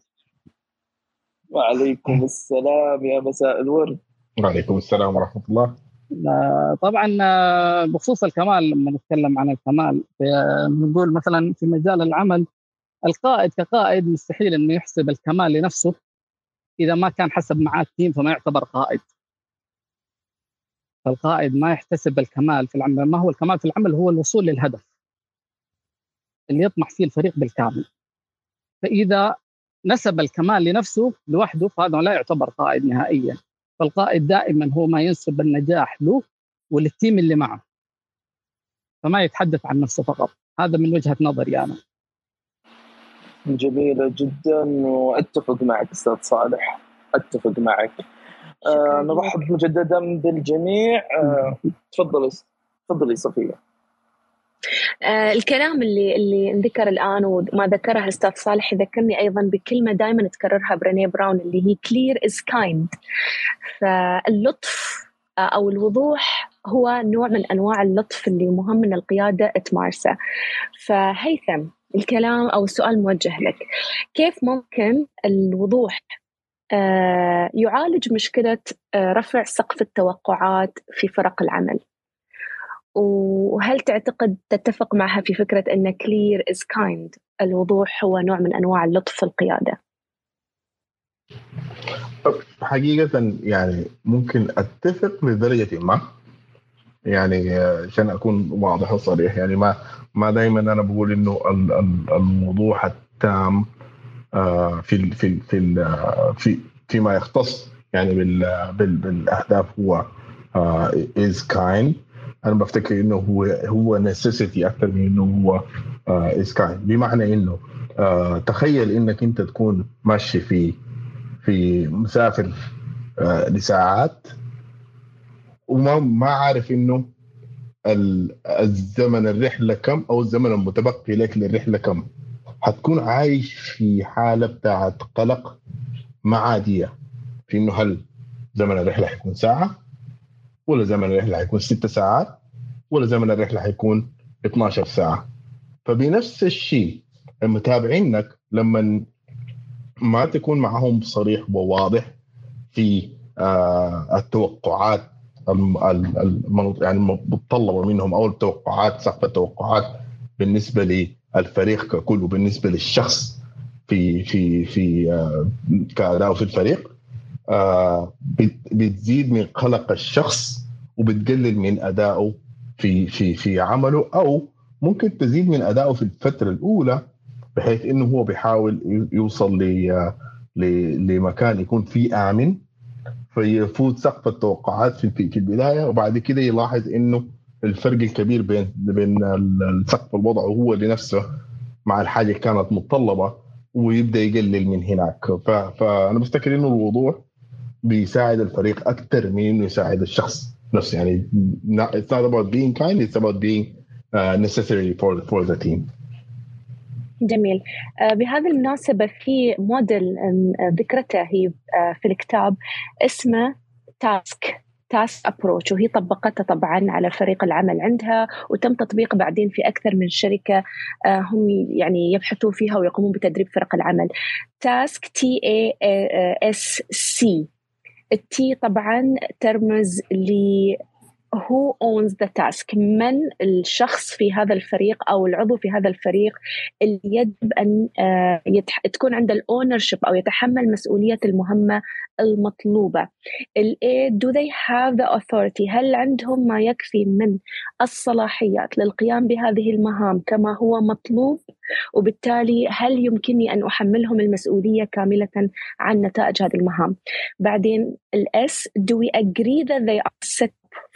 وعليكم السلام يا مساء الورد. وعليكم السلام ورحمة الله. طبعا بخصوص الكمال، لما نتكلم عن الكمال نقول مثلا في مجال العمل، القائد كقائد مستحيل انه يحسب الكمال لنفسه اذا ما كان حسب معاه التيم، فما يعتبر قائد. فالقائد ما يحتسب الكمال في العمل. ما هو الكمال في العمل؟ هو الوصول للهدف اللي يطمح فيه الفريق بالكامل. فاذا نسب الكمال لنفسه لوحده فهذا لا يعتبر قائد نهائيا. فالقائد دائما هو ما ينسب النجاح له وللتيم اللي معه، فما يتحدث عن نفسه فقط. هذا من وجهة نظري أنا. جميلة جدا، وأتفق معك أستاذ صالح، أتفق معك. نرحب مجددا بالجميع. تفضلي صفية. الكلام اللي انذكر الآن وما ذكرها الأستاذ صالح يذكرني أيضا بكلمة دائما تكررها برينيه براون اللي هي clear is kind. فاللطف أو الوضوح هو نوع من أنواع اللطف اللي مهم من القيادة تمارسه. فهيثم الكلام أو السؤال موجه لك، كيف ممكن الوضوح يعالج مشكلة رفع سقف التوقعات في فرق العمل؟ وهل تعتقد تتفق معها في فكرة أن clear is kind، الوضوح هو نوع من أنواع اللطف في القيادة؟ حقيقة يعني ممكن أتفق لدرجة ما، يعني عشان أكون واضح وصريح، يعني ما دائما أنا بقول إنه الوضوح التام في في في في فيما يختص يعني بالأهداف هو is kind. أنا بفتكر إنه هو necessity أكثر من إنه هو is kind. بمعنى إنه تخيل إنك أنت تكون ماشي في مسافر لساعات وما عارف انه الزمن الرحله كم او الزمن المتبقي لك للرحله كم. هتكون عايش في حاله بتاعت قلق ما عاديه في انه هل زمن الرحله هيكون ساعه ولا زمن الرحله هيكون 6 ساعات ولا زمن الرحله هيكون 12 ساعه. فبنفس الشيء متابعينك لما ما تكون معهم صريح وواضح في التوقعات المتطلبة منهم أو التوقعات سقف التوقعات بالنسبة للفريق ككل وبالنسبة للشخص في في في كأداء في الفريق، بتزيد من قلق الشخص وبتقلل من أدائه في في في عمله، أو ممكن تزيد من أدائه في الفترة الأولى بحيث إنه هو بيحاول يوصل لمكان يكون فيه آمن، فيفوت سقف التوقعات في البداية، وبعد كده يلاحظ إنه الفرق الكبير بين السقف الوضع هو لنفسه مع الحاجة كانت متطلبة ويبدأ يقلل من هناك. فأنا بفتكر إنه الوضوح بيساعد الفريق أكتر من إنه يساعد الشخص نفسه. يعني it's not about being kind, it's about being necessary for the team. جميل. بهذه المناسبة في موديل ذكرته هي في الكتاب اسمه تاسك أبروتش، وهي طبقتها طبعا على فريق العمل عندها، وتم تطبيق بعدين في أكثر من شركة هم يعني يبحثون فيها ويقومون بتدريب فرق العمل. تاسك TASC، التي طبعا ترمز ل Who owns the task؟ من الشخص في هذا الفريق أو العضو في هذا الفريق اللي يجب أن تكون عنده الownership أو يتحمل مسؤولية المهمة المطلوبة. A Do they have the authority؟ هل عندهم ما يكفي من الصلاحيات للقيام بهذه المهام كما هو مطلوب؟ وبالتالي هل يمكنني أن أحملهم المسؤولية كاملة عن نتائج هذه المهام؟ بعدين S Do we agree that they are set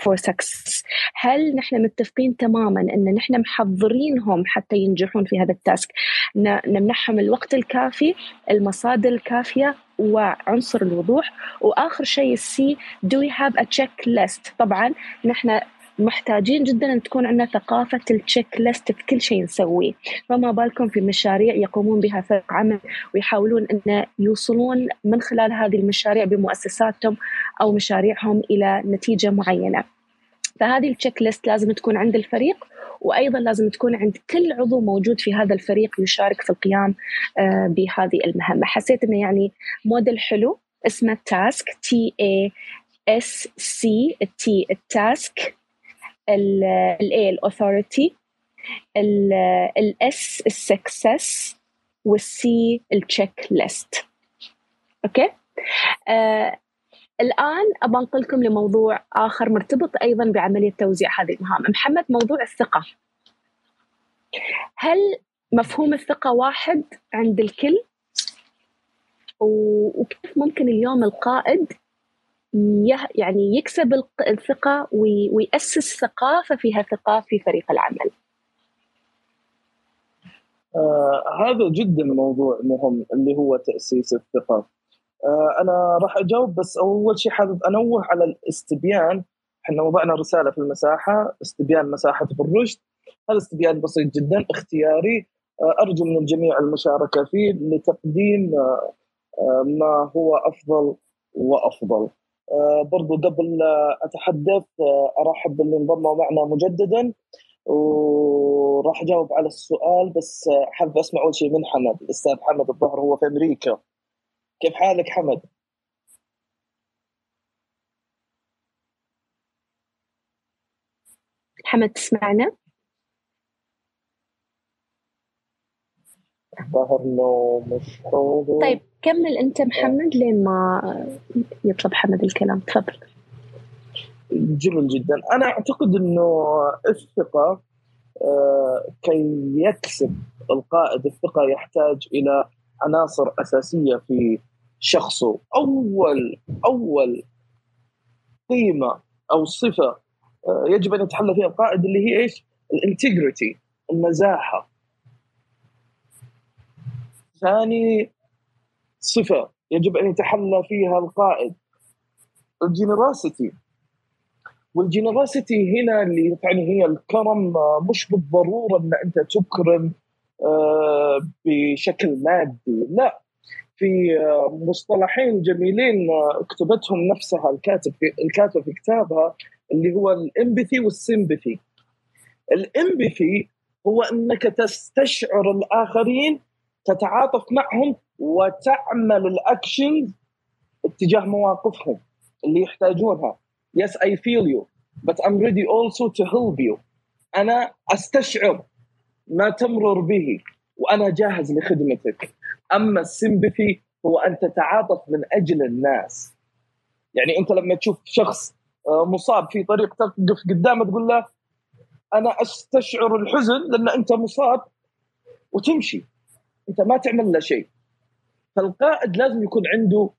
for success؟ هل نحن متفقين تماما أن نحن محضرينهم حتى ينجحون في هذا التاسك، نمنحهم الوقت الكافي، المصادر الكافية، وعنصر الوضوح. وآخر شيء C Do we have a checklist؟ طبعا نحن محتاجين جدا أن تكون عندنا ثقافة التشيك ليست في كل شيء نسويه، فما بالكم في مشاريع يقومون بها فرق عمل ويحاولون أن يوصلون من خلال هذه المشاريع بمؤسساتهم أو مشاريعهم إلى نتيجة معينة. فهذه التشيك ليست لازم تكون عند الفريق، وأيضا لازم تكون عند كل عضو موجود في هذا الفريق يشارك في القيام بهذه المهمة. حسيت أنه يعني موديل حلو اسمه تاسك TASC، التاسك، ال authority، ال S success، والC checklist. أوكي. الآن أبنقلكم لموضوع آخر مرتبط أيضا بعملية توزيع هذه المهام. محمد، موضوع الثقة. هل مفهوم الثقة واحد عند الكل؟ وكيف ممكن اليوم القائد يعني يكسب الثقة ويأسس ثقافة فيها ثقة في فريق العمل؟ هذا جدا موضوع مهم اللي هو تأسيس الثقة. أنا راح أجاوب، بس أول شيء حابب أنوه على الاستبيان. إحنا وضعنا رسالة في المساحة، استبيان مساحة بالرشد. هذا استبيان بسيط جدا اختياري، أرجو من الجميع المشاركة فيه لتقديم ما هو أفضل وأفضل. برضو قبل أتحدث أرحب باللي انضموا معنا مجددا، وراح أجاوب على السؤال، بس حابب أسمع أول شيء من حمد. الأستاذ حمد الظهر هو في أمريكا. كيف حالك حمد؟ حمد تسمعنا؟ ظهر إنه مش حاضر. طيب كمل أنت محمد لين ما يطلب حمد الكلام، تفضل. جميل جدا. أنا أعتقد إنه الثقة كي يكسب القائد الثقة يحتاج إلى عناصر أساسية في شخصه. أول قيمة أو صفة يجب أن يتحلى فيها القائد اللي هي إيش؟ الانتجريتي، النزاهة. ثاني صفة يجب أن يتحلى فيها القائد الجينيروسيتي. والجينيروسيتي هنا اللي يعني هي الكرم، مش بالضرورة أن أنت تكرم بشكل مادي، لا، في مصطلحين جميلين اكتبتهم نفسها الكاتب في كتابها اللي هو الامبثي والسيمبثي. الامبثي هو أنك تستشعر الآخرين، تتعاطف معهم، وتعمل الأكشن اتجاه مواقفهم اللي يحتاجونها. Yes, I feel you, but I'm ready also to help you. أنا أستشعر ما تمرر به وأنا جاهز لخدمتك. أما السمبثي هو أن تتعاطف من أجل الناس. يعني أنت لما تشوف شخص مصاب في طريق تقف قدامه تقول له أنا أستشعر الحزن لأن أنت مصاب، وتمشي، أنت ما تعمل له شيء. فالقائد لازم يكون عنده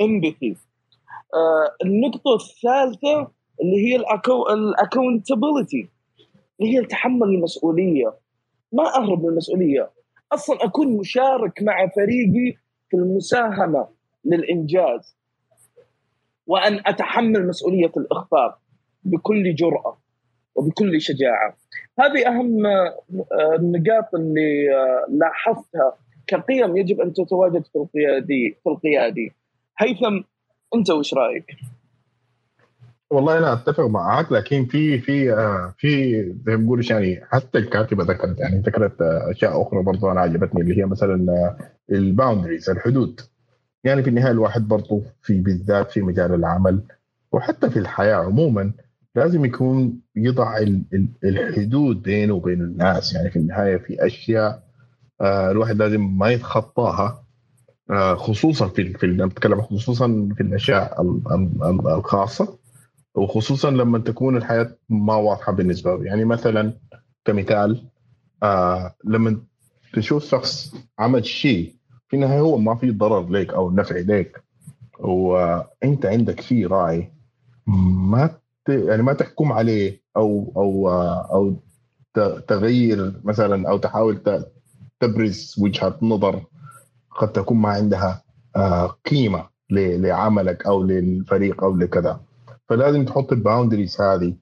امبثي. النقطة الثالثة اللي هي الأكاونتابيلتي، اللي هي التحمل المسؤولية. ما أهرب من المسؤولية، أصلا أكون مشارك مع فريقي في المساهمة للإنجاز، وأن أتحمل مسؤولية الإخفاق بكل جرأة وبكل شجاعة. هذه أهم النقاط اللي لاحظتها كقيم يجب أن تتواجد في القيادي. هيثم، أنت وش رأيك؟ والله أنا أتفق معك، لكن في زي ما بقولش يعني حتى الكاتبة ذكرت يعني ذكرت أشياء أخرى برضو أنا عجبتني، اللي هي مثلا الباوندريز، الحدود. يعني في النهاية الواحد برضو في بالذات في مجال العمل وحتى في الحياة عموما لازم يكون يضع الحدود بينه وبين الناس. يعني في النهاية في أشياء الواحد لازم ما يتخطاها، خصوصا في نتكلم خصوصا في الأشياء الخاصة، وخصوصا لما تكون الحياة ما واضحة بالنسبة له. يعني مثلا كمثال، لما تشوف شخص عمل شيء في النهاية هو ما في ضرر لك أو نفع لك، وأنت عندك شيء راعي، ما تحكم عليه أو تغير مثلا، أو تحاول تبرز وجهة نظر قد تكون ما عندها قيمة لعملك أو للفريق أو لكذا. فلازم تحط الباوندريز هذه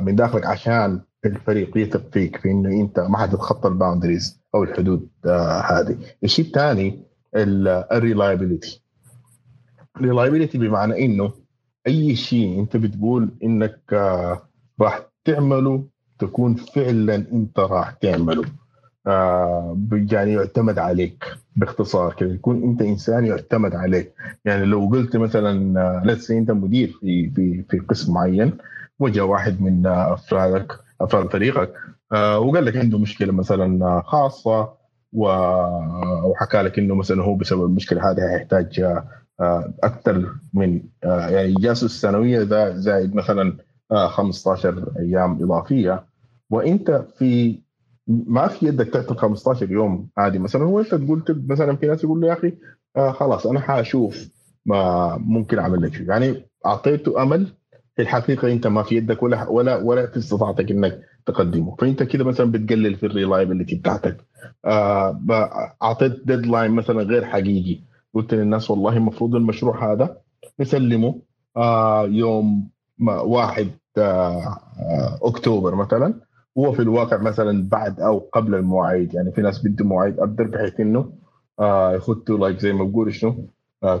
من داخلك عشان الفريق يثق فيك في إنه أنت ما حتتخطى الباوندريز أو الحدود هذه. الشيء الثاني الريلايبيليتي بمعنى إنه أي شيء أنت بتقول إنك راح تعمله تكون فعلا أنت راح تعمله، يعني يعتمد عليك. باختصار كده يكون أنت إنسان يعتمد عليك. يعني لو قلت مثلا لسه أنت مدير في قسم معين، وجاء واحد من أفراد فريقك وقال لك عنده مشكلة مثلا خاصة، وحكى لك إنه مثلا هو بسبب المشكلة هذه هيحتاج أكثر من يعني إجازة السنوية زائد مثلا 15 أيام إضافية، وأنت في ما في يدك تحت 15 يوم عادي مثلا. هو انت تقول مثلا في ناس يقول له يا اخي خلاص انا حاشوف ما ممكن اعمل لك شيء، يعني اعطيته امل في الحقيقه انت ما في يدك ولا في استطاعتك انك تقدمه. فانت كده مثلا بتقلل في الريلايبيليتي بتاعتك. اعطيت ديدلاين مثلا غير حقيقي، قلت للناس والله المفروض المشروع هذا نسلمه يوم 1 أكتوبر مثلا، هو في الواقع مثلا بعد أو قبل المواعيد. يعني في ناس بده مواعيد أبدر بحيث إنه يخطوا لايك زي ما بقول شنو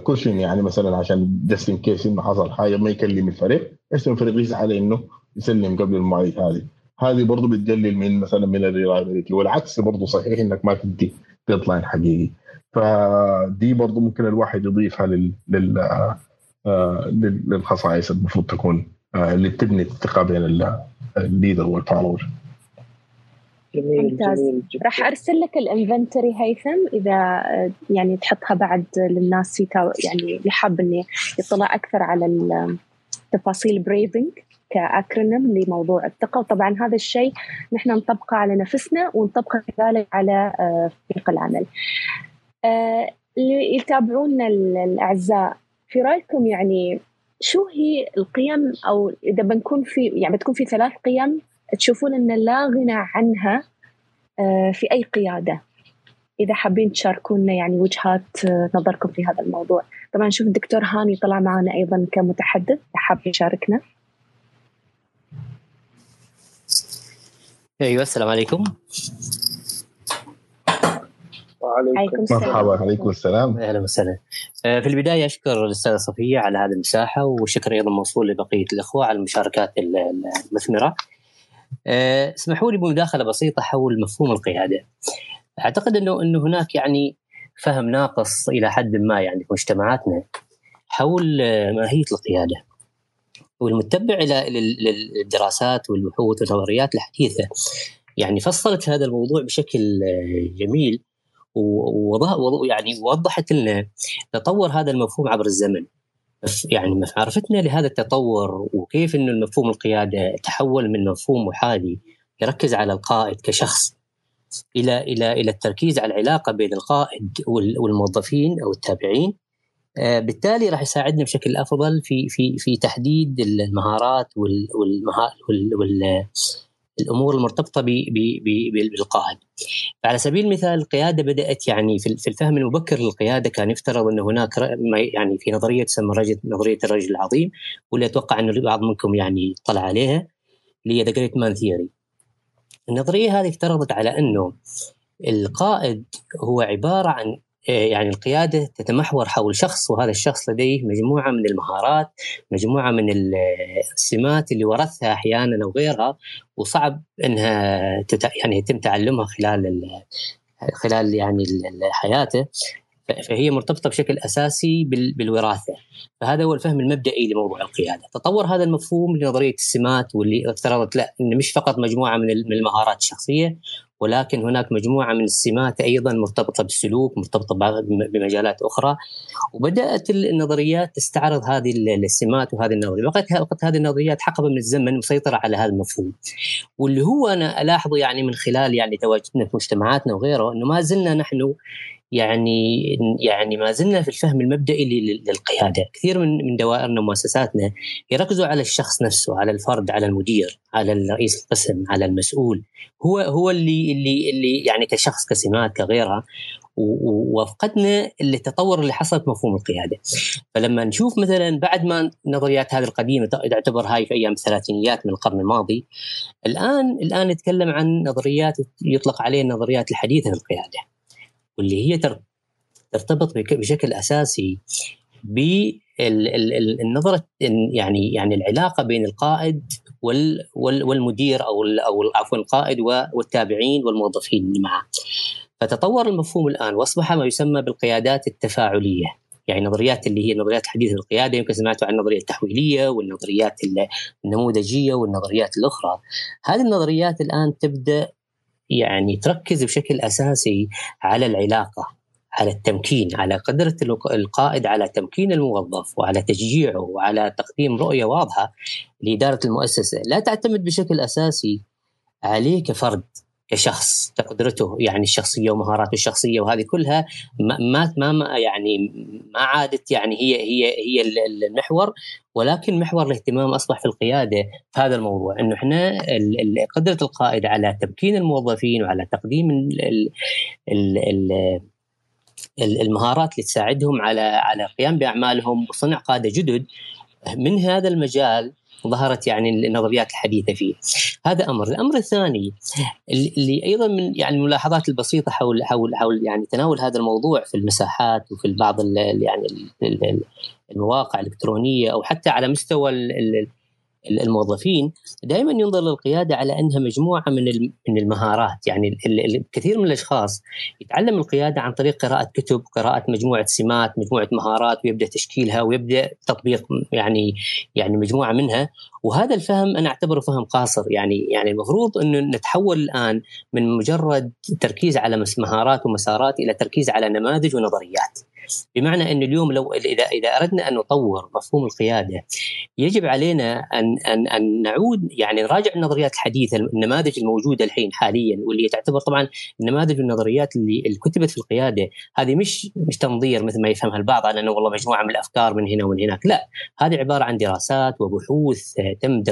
كوشن، يعني مثلا عشان جاستين كيس إنه حصل حاجة ما يكلم الفريق، اسم الفريق يسعى عليه إنه يسلم قبل المواعيد. هذه برضو بتقلل من مثلا من الريلايبيليتي، والعكس برضو صحيح إنك ما تدي ديدلاين حقيقي. فدي برضو ممكن الواحد يضيفها للخصائص المفروض تكون اللي تبني الثقة بين الليدر والفولور. راح أرسل لك الانفنتوري هيثم إذا يعني تحطها بعد للناس يعني اللي حاب إنه يطلع أكثر على التفاصيل بريفنج كأكرونيم لموضوع الثقة. وطبعا هذا الشيء نحن نطبقه على نفسنا ونطبقه كذلك على فريق العمل. اللي يتابعونا الأعزاء، في رأيكم يعني شو هي القيم، أو إذا بنكون في يعني بتكون في 3 قيم تشوفون إن لا غنى عنها في أي قيادة، إذا حابين تشاركونا يعني وجهات نظركم في هذا الموضوع. طبعا نشوف الدكتور هاني طلع معنا أيضا كمتحدث، حاب يشاركنا. ايوه السلام عليكم. وعليكم السلام. مرحبا. عليكم السلام. اهلا وسهلا. في البدايه اشكر الاستاذه صفيه على هذه المساحه، وشكر ايضا موصول لبقيه الاخوه على المشاركات المثمره. اسمحوا لي بمداخله بسيطه حول مفهوم القياده. اعتقد انه هناك يعني فهم ناقص الى حد ما يعني في مجتمعاتنا حول ماهيه القياده، والمتبع للدراسات والبحوث والنظريات الحديثه يعني فصلت هذا الموضوع بشكل جميل، ويعني وضحت لنا تطور هذا المفهوم عبر الزمن، يعني معرفتنا لهذا التطور وكيف انه المفهوم القياده تحول من مفهوم محادي يركز على القائد كشخص الى الى الى التركيز على العلاقه بين القائد والموظفين او التابعين. بالتالي راح يساعدنا بشكل افضل في في في تحديد المهارات والامور المرتبطه بالقائد. على سبيل المثال القياده بدات يعني في الفهم المبكر للقياده كان يفترض ان هناك يعني في نظريه تسمى نظريه الرجل العظيم، واللي اتوقع انه بعض منكم يعني اطلع عليها، اللي هي The Great Man Theory. النظريه هذه افترضت على انه القائد هو عباره عن يعني القياده تتمحور حول شخص، وهذا الشخص لديه مجموعه من المهارات، مجموعه من السمات اللي ورثها احيانا او غيرها، وصعب انها يعني يتم تعلمها خلال يعني حياته، فهي مرتبطه بشكل اساسي بالوراثه. فهذا هو الفهم المبدئي لموضوع القياده. تطور هذا المفهوم لنظريه السمات، واللي افترضت لا ان مش فقط مجموعه من المهارات الشخصيه، ولكن هناك مجموعة من السمات أيضا مرتبطة بالسلوك، مرتبطة بمجالات أخرى. وبدأت النظريات تستعرض هذه السمات وهذه النظريات، وقت هذه النظريات حقبة من الزمن مسيطرة على هذا المفهوم، واللي هو أنا ألاحظه يعني من خلال يعني تواجدنا في مجتمعاتنا وغيره، أنه ما زلنا نحن يعني ما زلنا في الفهم المبدئي للقيادة. كثير من دوائرنا ومؤسساتنا يركزوا على الشخص نفسه، على الفرد، على المدير، على الرئيس القسم، على المسؤول، هو اللي يعني كشخص، كسمات، كغيرها، وفقدنا التطور اللي حصل في مفهوم القيادة. فلما نشوف مثلا بعد ما النظريات هذه القديمة تعتبر هاي في أيام الثلاثينيات من القرن الماضي، الآن نتكلم عن نظريات يطلق عليها النظريات الحديثة للقيادة، واللي هي ترتبط بشكل أساسي بالنظرة يعني العلاقة بين القائد والمدير أو عفوا القائد والتابعين والموظفين اللي معه. فتطور المفهوم الآن وأصبح ما يسمى بالقيادات التفاعلية، يعني نظريات اللي هي النظريات الحديثة للقيادة، يمكن سمعتوا عن النظرية التحويلية والنظريات النموذجية والنظريات الأخرى. هذه النظريات الآن تبدأ يعني تركز بشكل أساسي على العلاقة، على التمكين، على قدرة القائد على تمكين الموظف، وعلى تشجيعه، وعلى تقديم رؤية واضحة لإدارة المؤسسة لا تعتمد بشكل أساسي عليه كفرد، كشخص، قدرته يعني الشخصية ومهاراته الشخصية، وهذه كلها ما عادت يعني هي المحور، ولكن محور الاهتمام أصبح في القيادة في هذا الموضوع، إنه إحنا قدرة القائد على تمكين الموظفين وعلى تقديم المهارات اللي تساعدهم على القيام بأعمالهم وصنع قادة جدد. من هذا المجال ظهرت يعني النظريات الحديثة فيه. هذا أمر. الأمر الثاني اللي أيضا من يعني الملاحظات البسيطة حول يعني تناول هذا الموضوع في المساحات وفي بعض يعني المواقع الإلكترونية أو حتى على مستوى الموظفين، دائما ينظر للقيادة على أنها مجموعة من المهارات. يعني الكثير من الأشخاص يتعلم القيادة عن طريق قراءة كتب، قراءة مجموعة سمات، مجموعة مهارات، ويبدأ تشكيلها ويبدأ تطبيق يعني مجموعة منها. وهذا الفهم أنا أعتبره فهم قاصر. يعني المفروض أنه نتحول الآن من مجرد تركيز على مهارات ومسارات إلى تركيز على نماذج ونظريات. بمعنى أن اليوم لو إذا أردنا أن نطور مفهوم القيادة، يجب علينا أن نعود يعني نراجع النظريات الحديثة، النماذج الموجودة الحين حاليا، واللي تعتبر طبعا النماذج والنظريات اللي كتبت في القيادة هذه مش تنظير مثل ما يفهمها البعض على أنه والله مجموعة من الأفكار من هنا ومن هناك. لا، هذه عبارة عن دراسات وبحوث تم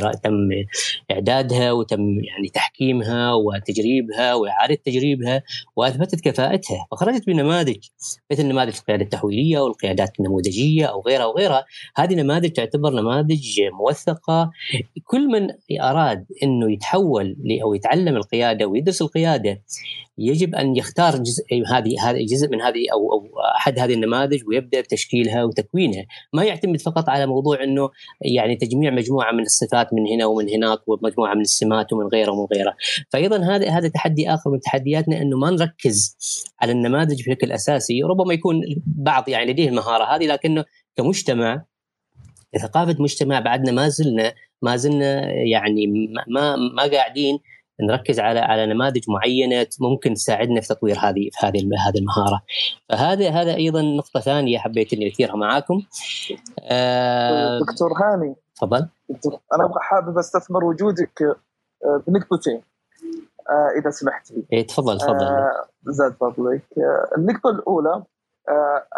إعدادها وتم يعني تحكيمها وتجريبها وإعادة تجريبها، وأثبتت كفاءتها، فخرجت بنماذج مثل نماذج القيادة التحويليه والقيادات النموذجيه او غيرها وغيرها. هذه نماذج تعتبر نماذج موثقه. كل من اراد انه يتحول او يتعلم القياده ويدرس القياده يجب ان يختار جزء من هذه او احد هذه النماذج ويبدا بتشكيلها وتكوينها، ما يعتمد فقط على موضوع انه يعني تجميع مجموعه من الصفات من هنا ومن هناك ومجموعه من السمات ومن غيره ومن غيره. فايضا هذا تحدي اخر من تحدياتنا، انه ما نركز على النماذج بشكل اساسي. ربما يكون بعض يعني لديه المهاره هذه، لكنه كمجتمع كثقافه مجتمع بعدنا ما زلنا يعني ما قاعدين نركز على نماذج معينه ممكن تساعدنا في تطوير هذه المهاره. فهذا ايضا نقطه ثانيه حبيت اني اثيرها معاكم. دكتور هاني تفضل. انا حابب استثمر وجودك بنقطتين اذا سمحت لي. تفضل زاد فضلك. النقطه الاولى،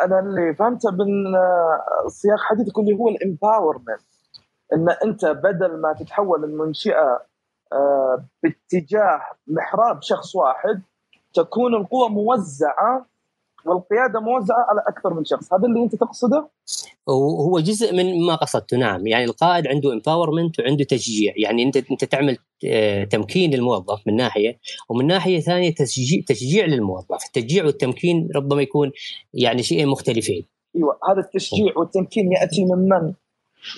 انا اللي فهمتها من سياق حديثك اللي هو الامباورمنت، ان انت بدل ما تتحول المنشئه باتجاه محراب شخص واحد، تكون القوة موزعة والقيادة موزعة على أكثر من شخص. هذا اللي أنت تقصده؟ هو جزء من ما قصدته. نعم، يعني القائد عنده empowerment وعنده تشجيع، يعني أنت تعمل تمكين للموظف من ناحية، ومن ناحية ثانية تشجيع للموظف. التشجيع والتمكين ربما يكون يعني شيئين مختلفين. أيوة، هذا التشجيع والتمكين يأتي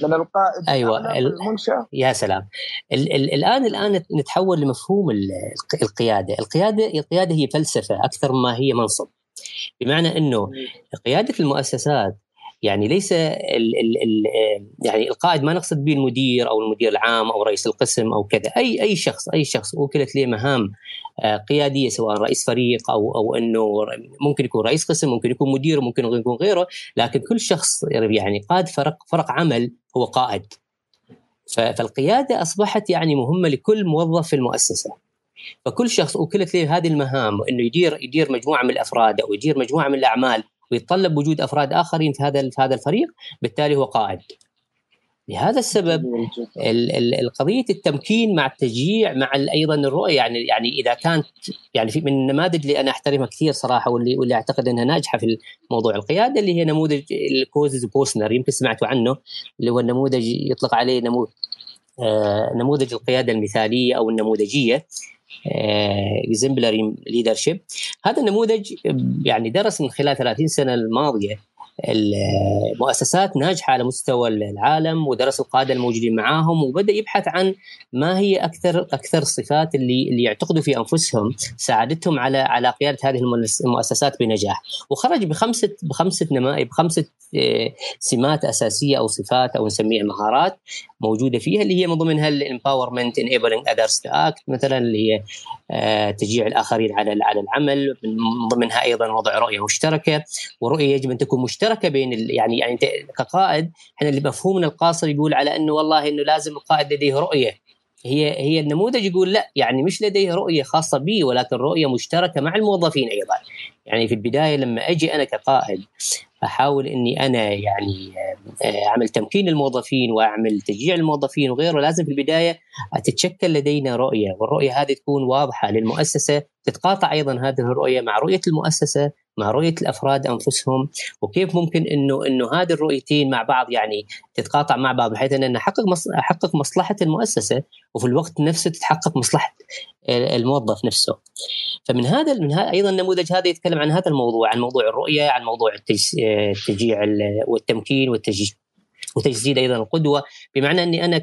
من القائد. أيوة، يا سلام. الآن نتحول لمفهوم القيادة هي فلسفة أكثر ما هي منصب، بمعنى أنه قيادة المؤسسات يعني ليس يعني القائد، ما نقصد به المدير أو المدير العام أو رئيس القسم أو كذا، أي شخص وكلت له مهام قيادية، سواء رئيس فريق أو أنه ممكن يكون رئيس قسم، ممكن يكون مدير، ممكن يكون غيره، لكن كل شخص يعني قائد فرق عمل هو قائد. فالقيادة أصبحت يعني مهمة لكل موظف في المؤسسة. فكل شخص وكلت له هذه المهام، أنه يدير مجموعة من الأفراد أو يدير مجموعة من الأعمال ويتطلب وجود أفراد آخرين في هذا الفريق، بالتالي هو قائد. لهذا السبب القضية التمكين مع التشجيع مع أيضا الرؤية، يعني إذا كانت يعني في من النماذج اللي أنا أحترمها كثير صراحة، واللي أعتقد أنها ناجحة في موضوع القيادة، اللي هي نموذج الكوزز بوسنر، يمكن سمعتوا عنه، اللي هو النموذج يطلق عليه نموذج القيادة المثالية أو النموذجية، exemplary leadership. هذا النموذج يعني درس من خلال 30 سنة الماضية المؤسسات ناجحة على مستوى العالم، ودرس القادة الموجودين معاهم، وبدأ يبحث عن ما هي أكثر صفات اللي يعتقدوا في أنفسهم ساعدتهم على قيادة هذه المؤسسات بنجاح، وخرج بخمسة سمات أساسية أو صفات أو نسميها مهارات موجودة فيها، اللي هي من ضمنها empowerment enabling others to act، مثلا اللي هي تشجيع الآخرين على العمل، من ضمنها أيضا وضع رؤية مشتركة، ورؤية يجب أن تكون مشتركه بين يعني انت كقائد، احنا اللي مفهومنا القاصر يقول على انه والله انه لازم القائد لديه رؤيه. هي النموذج يقول لا، يعني مش لديه رؤيه خاصه بي، ولكن رؤيه مشتركه مع الموظفين ايضا. يعني في البدايه لما اجي انا كقائد احاول اني انا يعني اعمل تمكين للموظفين واعمل تشجيع الموظفين وغيره، لازم في البدايه تتشكل لدينا رؤيه، والرؤيه هذه تكون واضحه للمؤسسه، تتقاطع ايضا هذه الرؤيه مع رؤيه المؤسسه مع رؤية الأفراد أنفسهم، وكيف ممكن إنه هذه الرؤيتين مع بعض يعني تتقاطع مع بعض، بحيث أن أحقق مصلحة المؤسسة، وفي الوقت نفسه تتحقق مصلحة الموظف نفسه. فمن هذا أيضا النموذج هذا يتكلم عن هذا الموضوع، عن موضوع الرؤية، عن موضوع التشجيع والتمكين وتجسيد أيضا القدوة، بمعنى أني أنا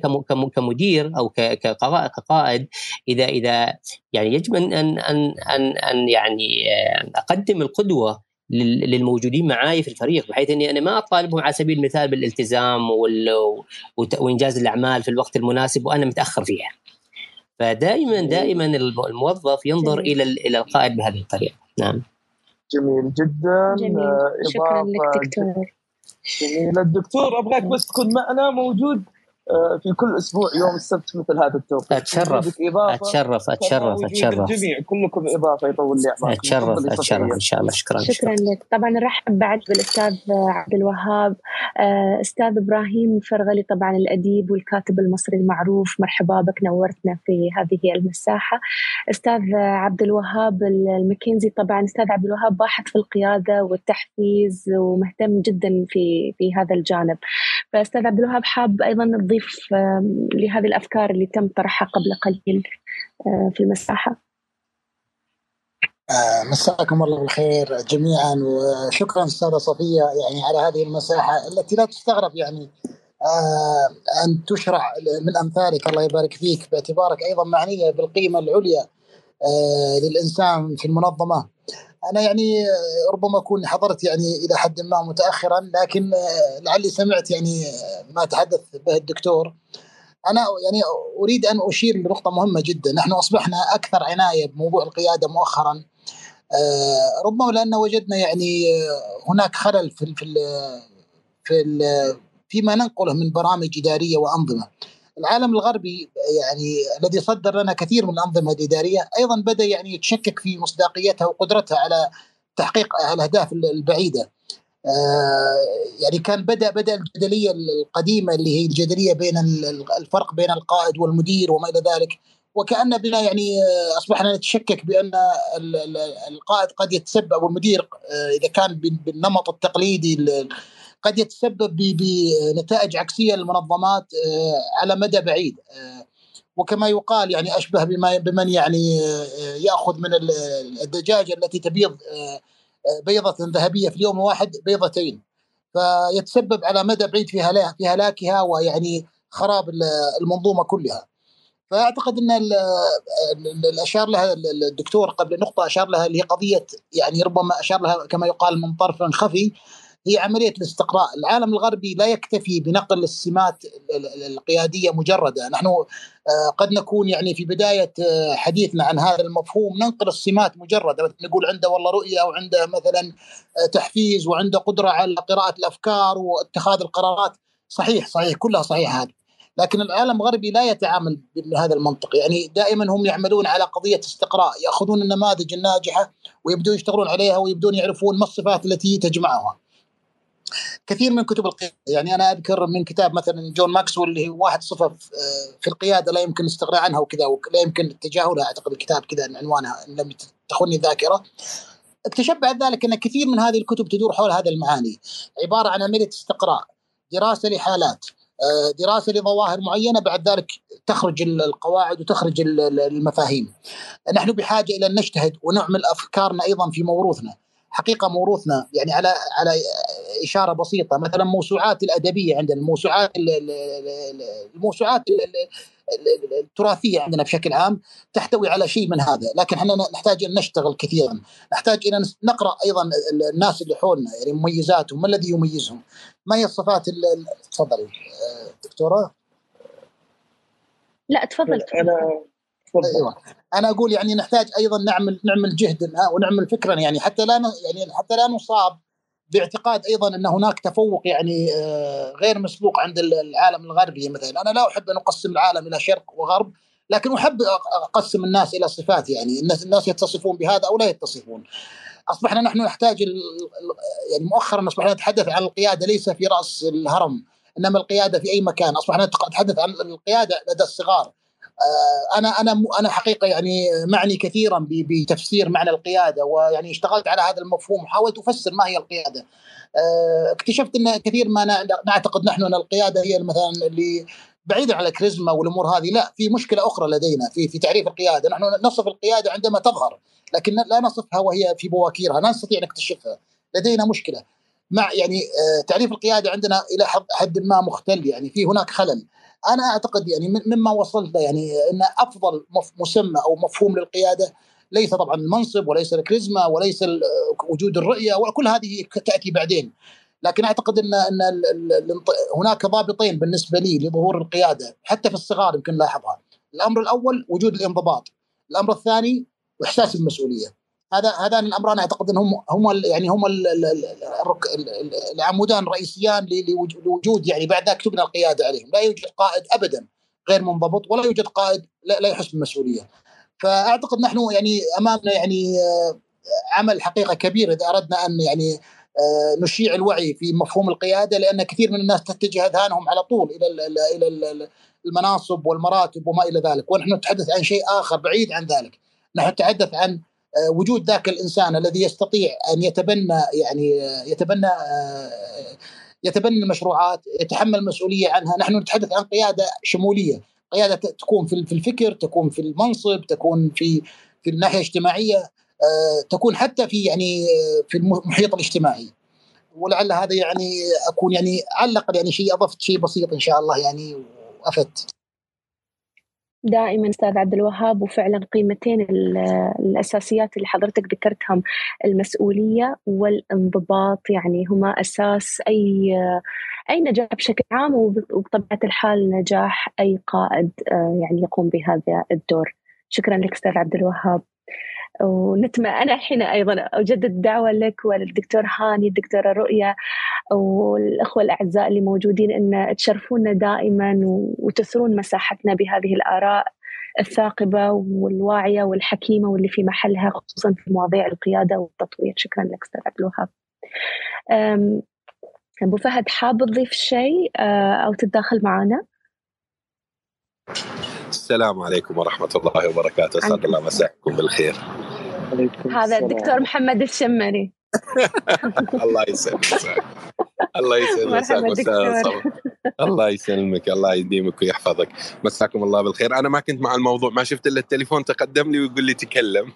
كمدير أو كقائد إذا يعني يجب أن يعني أقدم القدوة للموجودين معاي في الفريق، بحيث أني أنا ما أطالبهم على سبيل المثال بالالتزام وإنجاز الأعمال في الوقت المناسب وأنا متأخر فيها. فدائما الموظف ينظر إلى القائد بهذه الطريقة. نعم، جميل جدا. جميل. شكرا لك دكتور. الدكتور أبغاك بس تكون معنا موجود في كل أسبوع يوم السبت مثل هذا التوقيت. أتشرف. الجميع كلكم إضافة يطول لي أعماركم. أتشرف إن شاء الله. شكرا لك. طبعا رحب بعد بالأستاذ عبد الوهاب، أستاذ إبراهيم فرغلي طبعا الأديب والكاتب المصري المعروف، مرحبا بك، نورتنا في هذه المساحة. أستاذ عبد الوهاب المكنزي، طبعا أستاذ عبد الوهاب باحث في القيادة والتحفيز ومهتم جدا في هذا الجانب. فأستاذ عبد الوهاب حاب أيضا نضيف لهذه الأفكار اللي تم طرحها قبل قليل في المساحة. مساكم الله بالخير جميعا، وشكرا أستاذة صفية يعني على هذه المساحة التي لا تستغرب يعني أن تشرع من أمثالك، الله يبارك فيك، باعتبارك أيضا معنية بالقيمة العليا للإنسان في المنظمة. أنا يعني ربما أكون حضرت يعني إلى حد ما متأخرا، لكن لعلي سمعت يعني ما تحدث به الدكتور. أنا يعني أريد أن أشير لنقطة مهمة جدا. نحن أصبحنا أكثر عناية بموضوع القيادة مؤخرا، ربما لأن وجدنا يعني هناك خلل فيما ننقله من برامج إدارية وأنظمة. العالم الغربي يعني الذي صدر لنا كثير من الأنظمة الإدارية أيضا بدأ يعني يتشكك في مصداقيتها وقدرتها على تحقيق الأهداف البعيدة. يعني كان بدأ الجدلية القديمة اللي هي الجدلية بين الفرق بين القائد والمدير وما إلى ذلك، وكأن بنا يعني أصبحنا نتشكك بأن القائد قد يتسبب، والمدير إذا كان بالنمط التقليدي قد يتسبب بنتائج عكسية للمنظمات على مدى بعيد. وكما يقال يعني أشبه بمن يعني يأخذ من الدجاجة التي تبيض بيضة ذهبية في اليوم واحد بيضتين، فيتسبب على مدى بعيد في هلاكها ويعني خراب المنظومة كلها. فأعتقد أن الأشار لها الدكتور قبل نقطة أشار لها اللي هي قضية يعني ربما أشار لها كما يقال من طرف خفي، هي عملية الاستقراء. العالم الغربي لا يكتفي بنقل السمات القيادية مجردة. نحن قد نكون يعني في بداية حديثنا عن هذا المفهوم ننقل السمات مجردة، نقول عنده والله رؤية، وعنده مثلا تحفيز، وعنده قدرة على قراءة الأفكار واتخاذ القرارات. صحيح كلها صحيحة هذه، لكن العالم الغربي لا يتعامل بهذا المنطق. يعني دائما هم يعملون على قضية استقراء، يأخذون النماذج الناجحة ويبدون يشتغلون عليها ويبدون يعرفون ما الصفات التي تجمعها. كثير من كتب القيادة، يعني أنا أذكر من كتاب مثلا جون ماكسويل اللي هو 1 صفة في القيادة لا يمكن الاستغناء عنها وكذا ولا يمكن تجاهلها، أعتقد الكتاب كذا عنوانها لم تخني الذاكرة. اكتشف بعد ذلك أن كثير من هذه الكتب تدور حول هذا المعاني، عبارة عن عملية استقراء، دراسة لحالات، دراسة لظواهر معينة، بعد ذلك تخرج القواعد وتخرج المفاهيم. نحن بحاجة إلى أن نجتهد ونعمل أفكارنا أيضا في موروثنا. حقيقة موروثنا يعني على إشارة بسيطة، مثلا موسوعات الأدبية عندنا، الموسوعات التراثية عندنا بشكل عام تحتوي على شيء من هذا، لكن احنا نحتاج أن نشتغل كثيرا، نحتاج إلى نقرأ أيضا الناس اللي حولنا، يعني مميزاتهم، ما الذي يميزهم، ما هي الصفات اللي... تفضلي دكتورة. لا تفضل. أيوة. أنا أقول يعني نحتاج أيضا نعمل جهد ونعمل فكرا، يعني حتى لا نصاب باعتقاد أيضا أن هناك تفوق يعني غير مسبوق عند العالم الغربي. مثلا أنا لا أحب أن أقسم العالم إلى شرق وغرب، لكن أحب أقسم الناس إلى صفات، يعني الناس يتصفون بهذا أو لا يتصفون. أصبحنا نحن نحتاج يعني مؤخرا أصبحنا نتحدث عن القيادة ليس في رأس الهرم، إنما القيادة في أي مكان. أصبحنا نتحدث عن القيادة لدى الصغار. أنا حقيقة يعني معني كثيرا بتفسير معنى القيادة، ويعني اشتغلت على هذا المفهوم وحاولت أفسر ما هي القيادة. اكتشفت أن كثير ما نعتقد نحن أن القيادة هي مثلا اللي بعيدة على الكاريزما والأمور هذه. لا، في مشكلة أخرى لدينا في تعريف القيادة. نحن نصف القيادة عندما تظهر، لكن لا نصفها وهي في بواكيرها، لا نستطيع نكتشفها. لدينا مشكلة مع يعني تعريف القيادة عندنا إلى حد ما مختل، يعني في هناك خلل. أنا أعتقد يعني مما وصلت يعني أن أفضل مسمى أو مفهوم للقيادة ليس طبعا المنصب، وليس الكاريزما، وليس وجود الرؤية، وكل هذه تأتي بعدين. لكن أعتقد أن هناك ضابطين بالنسبة لي لظهور القيادة حتى في الصغار يمكن نلاحظها. الأمر الأول وجود الانضباط، الأمر الثاني إحساس المسؤولية. هذا الامر انا اعتقد ان هم العمودان الرئيسيان لوجود يعني بعد ذاك تبنى القياده عليهم. لا يوجد قائد ابدا غير منضبط، ولا يوجد قائد لا يحس بالمسؤوليه. فاعتقد نحن يعني امامنا يعني عمل حقيقه كبير اذا اردنا ان يعني نشيع الوعي في مفهوم القياده، لان كثير من الناس تتجه اذهانهم على طول الى المناصب والمراتب وما الى ذلك، ونحن نتحدث عن شيء اخر بعيد عن ذلك. نحن نتحدث عن وجود ذاك الإنسان الذي يستطيع أن يتبنى المشروعات، يتحمل المسؤولية عنها. نحن نتحدث عن قيادة شمولية، قيادة تكون في الفكر، تكون في المنصب، تكون في الناحية الاجتماعية، تكون حتى في يعني في المحيط الاجتماعي. ولعل هذا يعني أكون يعني علق يعني شيء، أضفت شيء بسيط إن شاء الله يعني وأفدت. دائما أستاذ عبد الوهاب، وفعلا قيمتين الأساسيات اللي حضرتك ذكرتهم، المسؤولية والانضباط، يعني هما أساس أي نجاح بشكل عام، وبطبيعة الحال نجاح أي قائد يعني يقوم بهذا الدور. شكرا لك أستاذ عبد الوهاب، أنا الحين أيضا أجدد الدعوة لك وللدكتور هاني، الدكتورة رؤية، والأخوة الأعزاء اللي موجودين أن تشرفونا دائما وتثرون مساحتنا بهذه الآراء الثاقبة والواعية والحكيمة واللي في محلها، خصوصا في مواضيع القيادة والتطوير. شكرا لك أستاذ عبد الوهاب. أبو فهد، حاب تضيف شيء أو تتداخل معنا؟ السلام عليكم ورحمة الله وبركاته. أسعد الله مساءكم بالخير. هذا الدكتور محمد الشمري. الله يسلمك. الله يسلمك. الله يسلمك، الله يديمك ويحفظك. مساكم الله بالخير. أنا ما كنت مع الموضوع، ما شفت إلا التليفون تقدم لي ويقول لي تكلم،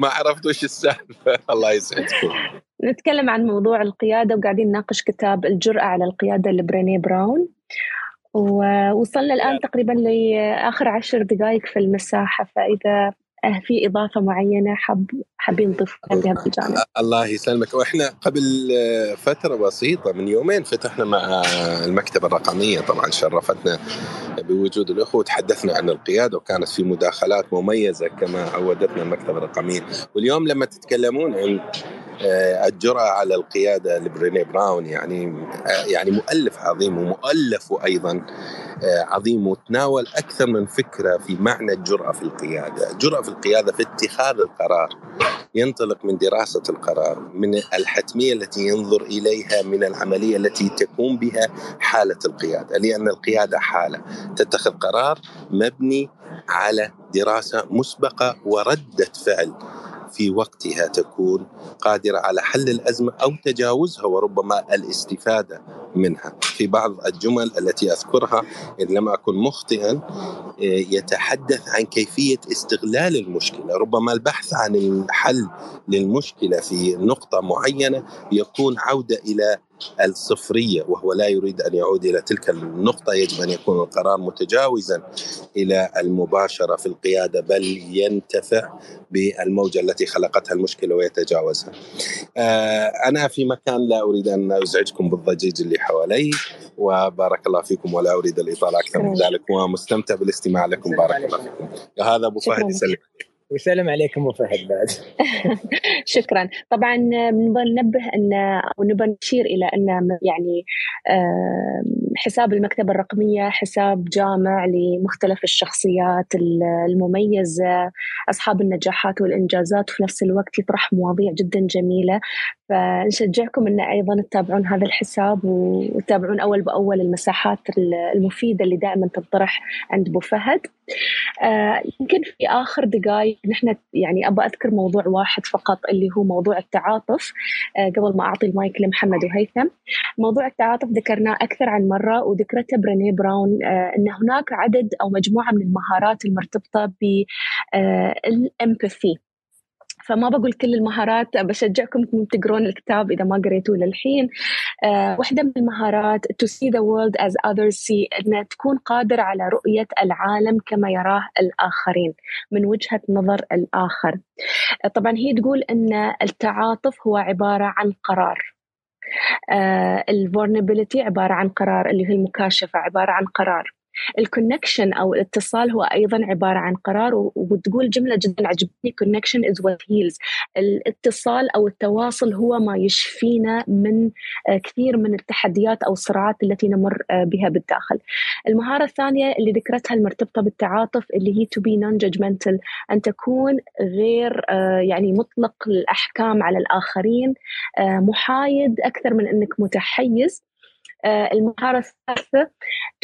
ما عرفت وش السالفة. الله يسعدكم. نتكلم عن موضوع القيادة، وقاعدين نناقش كتاب الجرأة على القيادة لبرينيه براون، ووصلنا الآن تقريبا لآخر 10 دقائق في المساحة، فإذا في إضافة معينة حابين نضيفها بهذا الجانب. الله يسلمك. وإحنا قبل فترة بسيطة من يومين فتحنا مع المكتبة الرقمية، طبعا شرفتنا بوجود الأخوة، وتحدثنا عن القيادة، وكانت في مداخلات مميزة كما عودتنا المكتبة الرقمية. واليوم لما تتكلمون عن الجرأة على القيادة لبريني براون، يعني مؤلف عظيم، ومؤلفه أيضا عظيم، وتناول أكثر من فكرة في معنى الجرأة في القيادة. الجرأة في القيادة في اتخاذ القرار، ينطلق من دراسة القرار، من الحتمية التي ينظر إليها، من العملية التي تكون بها حالة القيادة، لأن القيادة حالة تتخذ قرار مبني على دراسة مسبقة وردة فعل في وقتها تكون قادرة على حل الأزمة أو تجاوزها، وربما الاستفادة منها. في بعض الجمل التي أذكرها إن لم أكن مخطئا يتحدث عن كيفية استغلال المشكلة، ربما البحث عن الحل للمشكلة في نقطة معينة يكون عودة إلى الصفرية، وهو لا يريد أن يعود إلى تلك النقطة. يجب أن يكون القرار متجاوزا إلى المباشرة في القيادة، بل ينتفع بالموجة التي خلقتها المشكلة ويتجاوزها. أنا في مكان، لا أريد أن أزعجكم بالضجيج اللي حوالي، وبارك الله فيكم، ولا أريد الإطالة أكثر من ذلك، ومستمتع بالاستماع لكم. بارك الله فيكم. هذا أبو فهد يسلم، وسلام عليكم أبو فهد بعد. شكرا. طبعا نبغى ننبه أن ونبغى نشير إلى أن يعني حساب المكتبة الرقمية حساب جامع لمختلف الشخصيات المميزة، أصحاب النجاحات والإنجازات، وفي نفس الوقت يطرح مواضيع جدا جميلة. فنشجعكم أن أيضا تتابعون هذا الحساب، وتتابعون أول بأول المساحات المفيدة اللي دائما تطرح عند أبو فهد. يمكن في آخر دقائق نحن يعني أبغى أذكر موضوع واحد فقط، اللي هو موضوع التعاطف، قبل ما أعطي المايك لمحمد وهيثم. موضوع التعاطف ذكرناه أكثر عن مرة، وذكرته برينيه براون أن هناك عدد أو مجموعة من المهارات المرتبطة بالإمباثي. فما بقول كل المهارات، بشجعكم أنكم تقرون الكتاب إذا ما قريتوه للحين. واحدة من المهارات to see the world as others see، أن تكون قادر على رؤية العالم كما يراه الآخرين، من وجهة نظر الآخر. طبعا هي تقول أن التعاطف هو عبارة عن قرار، vulnerability عبارة عن قرار، اللي هي المكاشفة عبارة عن قرار، الكونكشن أو الاتصال هو أيضا عبارة عن قرار، وتقول جملة جدا عجبتني، connection is what heals. الاتصال أو التواصل هو ما يشفينا من كثير من التحديات أو الصراعات التي نمر بها بالداخل. المهارة الثانية اللي ذكرتها المرتبطة بالتعاطف اللي هي to be non-judgmental، أن تكون غير يعني مطلق الأحكام على الآخرين، محايد أكثر من أنك متحيز. المهارة الثالثة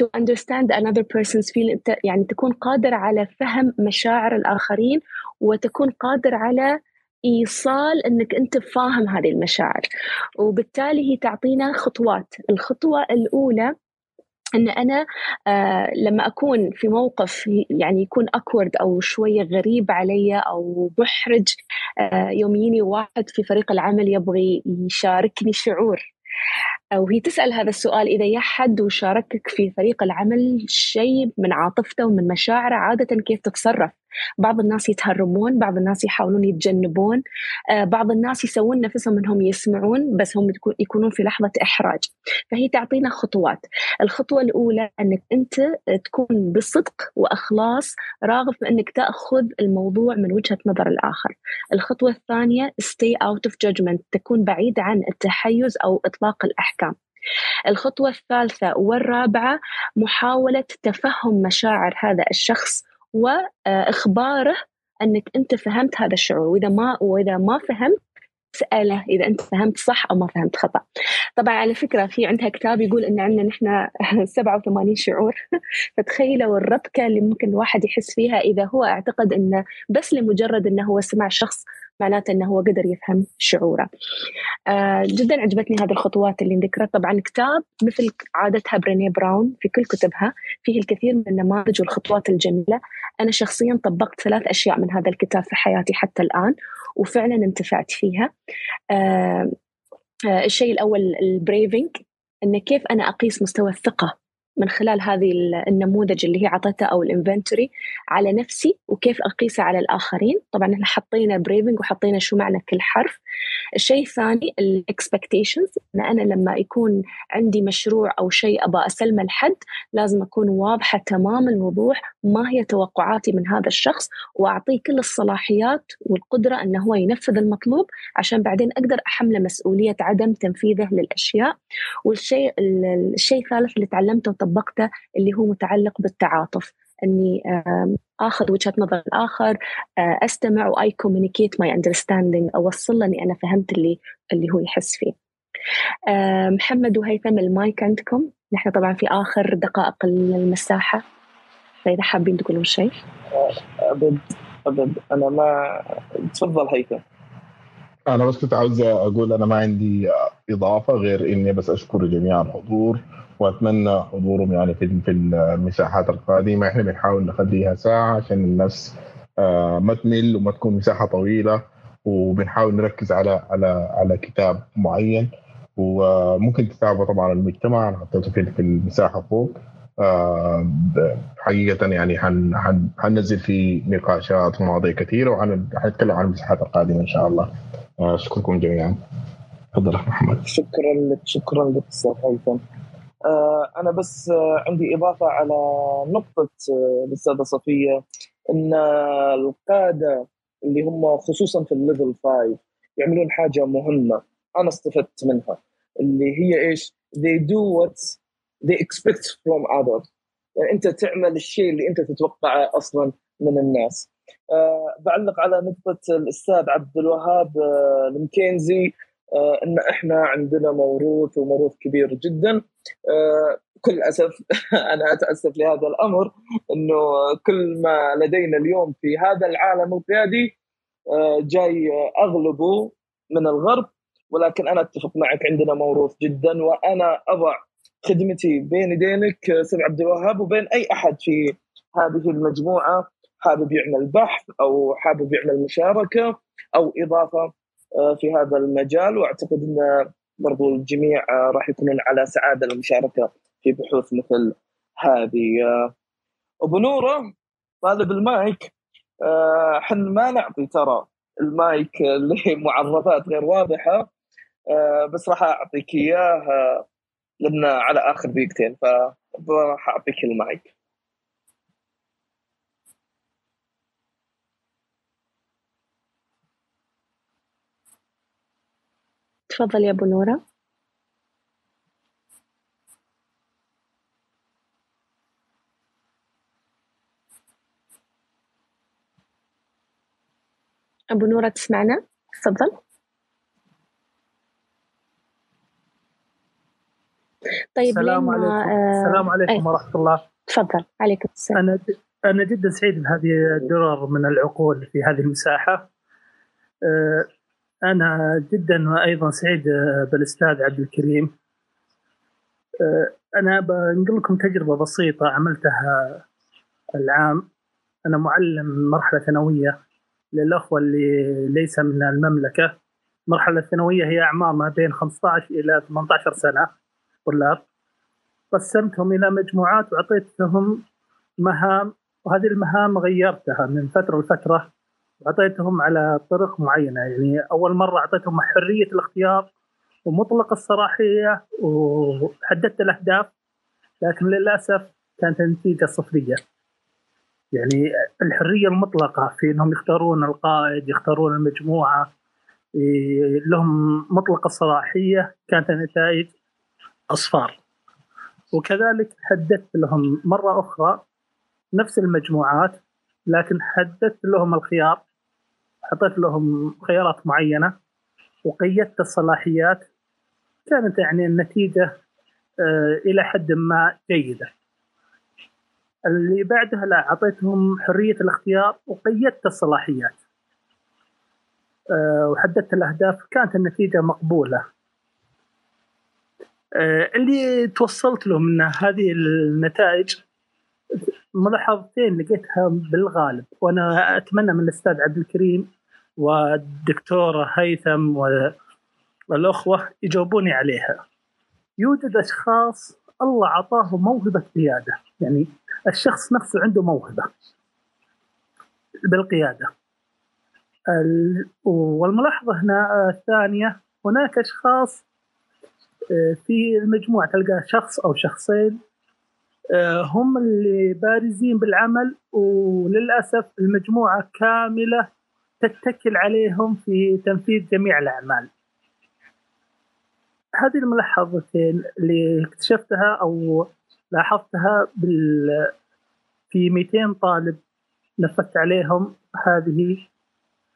to understand another person's feeling، يعني تكون قادر على فهم مشاعر الآخرين وتكون قادر على إيصال أنك أنت فاهم هذه المشاعر. وبالتالي هي تعطينا خطوات. الخطوة الأولى أن أنا لما أكون في موقف يعني يكون أكورد أو شوية غريب علي أو محرج، يوميني واحد في فريق العمل يبغي يشاركني شعور، وهي تسأل هذا السؤال: إذا يحد وشاركك في فريق العمل شيء من عاطفته ومن مشاعره، عادة كيف تتصرف؟ بعض الناس يتهربون، بعض الناس يحاولون يتجنبون، بعض الناس يسوون نفسهم أنهم يسمعون بس هم يكونون في لحظة إحراج. فهي تعطينا خطوات. الخطوة الأولى أنك أنت تكون بصدق وأخلاص، راغب أنك تأخذ الموضوع من وجهة نظر الآخر. الخطوة الثانية stay out of judgment، تكون بعيد عن التحيز أو إطلاق الأحكام. الخطوة الثالثة والرابعة محاولة تفهم مشاعر هذا الشخص وإخباره أنك أنت فهمت هذا الشعور، وإذا ما فهمت سأله إذا أنت فهمت صح أو ما فهمت خطأ. طبعا على فكرة في عندها كتاب يقول أن عندنا نحن 87 شعور، فتخيلوا الربكة اللي ممكن الواحد يحس فيها إذا هو اعتقد أنه بس لمجرد أنه هو سمع شخص معناته أنه هو قدر يفهم شعوره. جدا عجبتني هذه الخطوات اللي ذكرت. طبعا كتاب مثل عادتها برينيه براون في كل كتبها فيه الكثير من النماذج والخطوات الجميلة. أنا شخصيا طبقت 3 أشياء من هذا الكتاب في حياتي حتى الآن وفعلا انتفعت فيها. الشيء الأول البريفينج، أن كيف أنا أقيس مستوى الثقة من خلال هذه النموذج اللي هي عطتها أو الانفنتوري على نفسي، وكيف أقيسها على الآخرين. طبعاً احنا حطينا بريفينج وحطينا شو معنى كل حرف. الشيء الثاني الاكسبكتيشنز، أن أنا لما يكون عندي مشروع أو شيء أبغى أسلمه لحد لازم أكون واضحة تمام الوضوح ما هي توقعاتي من هذا الشخص، وأعطيه كل الصلاحيات والقدرة أنه هو ينفذ المطلوب عشان بعدين أقدر أحمله مسؤولية عدم تنفيذه للأشياء. والشيء الثالث اللي تعلمته طبقته اللي هو متعلق بالتعاطف، أني أخذ وجهة نظر الآخر، أستمع و I communicate my understanding، أوصل له أني أنا فهمت اللي هو يحس فيه. محمد وهيثم المايك عندكم، نحن طبعا في آخر دقائق المساحة، فإذا حابين تقولون شيء. أبد أنا ما تفضل هيثم. أنا بس كنت عاوز أقول أنا ما عندي إضافة غير إني بس أشكر جميع الحضور وأتمنى حضورهم يعني في المساحات القادمة. إحنا بنحاول نخليها ساعة عشان الناس ما تمل وما تكون مساحة طويلة، وبنحاول نركز على كتاب معين، وممكن كتابه طبعا المجتمع أنا حطيته في المساحة فوق. حقيقة يعني هننزل في نقاشات ومواضيع كثيرة وهنتكلم عن المساحات القادمة إن شاء الله. أشكركم جميعا. تفضل محمد. شكرا لك أستاذ هيثم. أنا بس عندي إضافة على نقطة الأستاذة صفية، إن القادة اللي هم خصوصا في الليفل 5 يعملون حاجة مهمة أنا استفدت منها، اللي هي إيش؟ they do what they expect from others. يعني أنت تعمل الشيء اللي أنت تتوقعه أصلا من الناس. بعلق على نقطة الأستاذ عبد الوهاب المكينزي، إن إحنا عندنا موروث كبير جدا. كل أسف أنا أتأسف لهذا الأمر، إنه كل ما لدينا اليوم في هذا العالم القيادي جاي أغلبه من الغرب، ولكن أنا أتفق معك عندنا موروث جدا، وأنا أضع خدمتي بين يدينك سيد عبد الوهاب وبين أي أحد في هذه المجموعة حابب يعمل بحث أو حابب يعمل مشاركة أو إضافة في هذا المجال. وأعتقد أن برضو الجميع راح يكونون على سعادة المشاركة في بحوث مثل هذه. أبو نورة طالب المايك، حن ما نعطي ترى المايك لمعرفات غير واضحة، بس راح أعطيك إياه لأن على آخر دقيقتين، فراح أعطيك المايك. تفضل يا أبو نورة. أبو نورة تسمعنا؟ تفضل. طيب السلام عليكم. السلام عليكم ورحمة الله. تفضل. عليكم السلام. أنا جدا سعيد بهذه الدرر من العقول في هذه المساحة. أنا جدا وأيضا سعيد بالأستاذ عبد الكريم. أنا بنقل لكم تجربة بسيطة عملتها العام. أنا معلم مرحلة ثانوية للأخوة اللي ليس من المملكة. المرحلة الثانوية هي أعمار ما بين 15 إلى 18 سنة طلاب. قسمتهم إلى مجموعات وأعطيتهم مهام، وهذه المهام غيرتها من فترة لفترة، وأعطيتهم على طرق معينة. يعني أول مرة أعطيتهم حرية الاختيار ومطلق الصلاحية وحددت الأهداف، لكن للأسف كانت النتيجة صفرية. يعني الحرية المطلقة في أنهم يختارون القائد، يختارون المجموعة، لهم مطلق الصلاحية، كانت النتائج أصفار. وكذلك حددت لهم مرة أخرى نفس المجموعات، لكن حددت لهم الخيار، حطيت لهم خيارات معينة وقيدت الصلاحيات، كانت يعني النتيجة إلى حد ما جيدة. اللي بعدها لا، أعطيتهم حرية الاختيار وقيدت الصلاحيات وحددت الأهداف، كانت النتيجة مقبولة. اللي توصلت له من هذه النتائج ملاحظتين لقيتها بالغالب، وأنا أتمنى من الأستاذ عبد الكريم والدكتورة هيثم والأخوة يجاوبوني عليها. يوجد أشخاص الله عطاه موهبة قيادة، يعني الشخص نفسه عنده موهبة بالقيادة. والملاحظة هنا الثانية، هناك أشخاص في المجموعة تلقى شخص أو شخصين هم اللي بارزين بالعمل، وللأسف المجموعة كاملة تتكل عليهم في تنفيذ جميع الأعمال. هذه الملاحظتين اللي اكتشفتها أو لاحظتها في 200 طالب نفذت عليهم هذه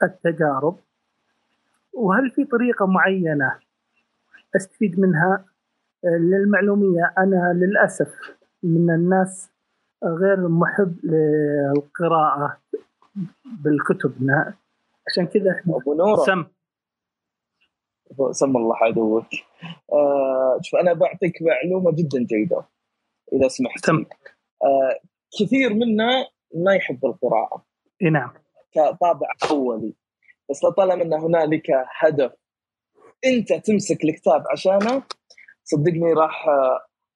التجارب. وهل في طريقة معينة أستفيد منها؟ للمعلومية أنا للأسف من الناس غير محب للقراءة بالكتبنا، عشان كذا احنا أبو نورة سم الله عدوك. شوف أنا بعطيك معلومة جدا جيدة إذا سمحت. كثير منا ما يحب القراءة، نعم، كطابع أولي، بس لطالما هنالك هدف أنت تمسك الكتاب عشانه، صدقني راح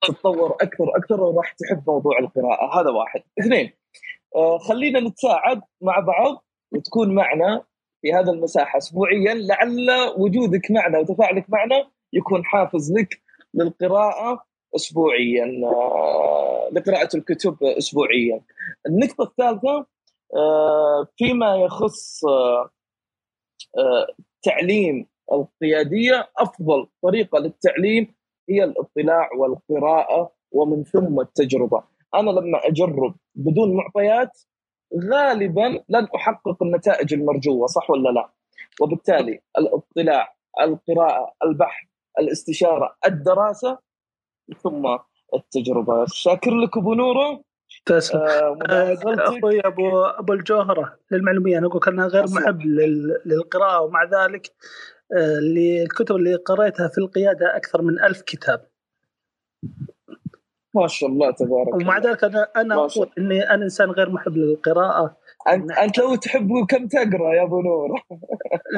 تتطور أكثر وراح تحب موضوع القراءة. هذا واحد. اثنين، خلينا نتساعد مع بعض وتكون معنا في هذا المساحة أسبوعيا، لعل وجودك معنا وتفاعلك معنا يكون حافز لك للقراءة أسبوعيا، لقراءة الكتب أسبوعيا. النقطة الثالثة فيما يخص تعليم القيادية، أفضل طريقة للتعليم هي الاطلاع والقراءة ومن ثم التجربة. أنا لما أجرب بدون معطيات غالبا لن أحقق النتائج المرجوة، صح ولا لا؟ وبالتالي الاطلاع، القراءة، البحث، الاستشارة، الدراسة ثم التجربة. شاكر لك أبو نورة. تسلم. أخوي أبو الجوهرة، للمعلومية أنا أقول أنا غير محب للقراءة، ومع ذلك الكتب اللي قرأتها في القيادة أكثر من 1000 كتاب. ما شاء الله تبارك. ومع ذلك أنا أقول إني أنا إنسان غير محب للقراءة. أنت لو تحبه كم تقرأ يا أبو نور؟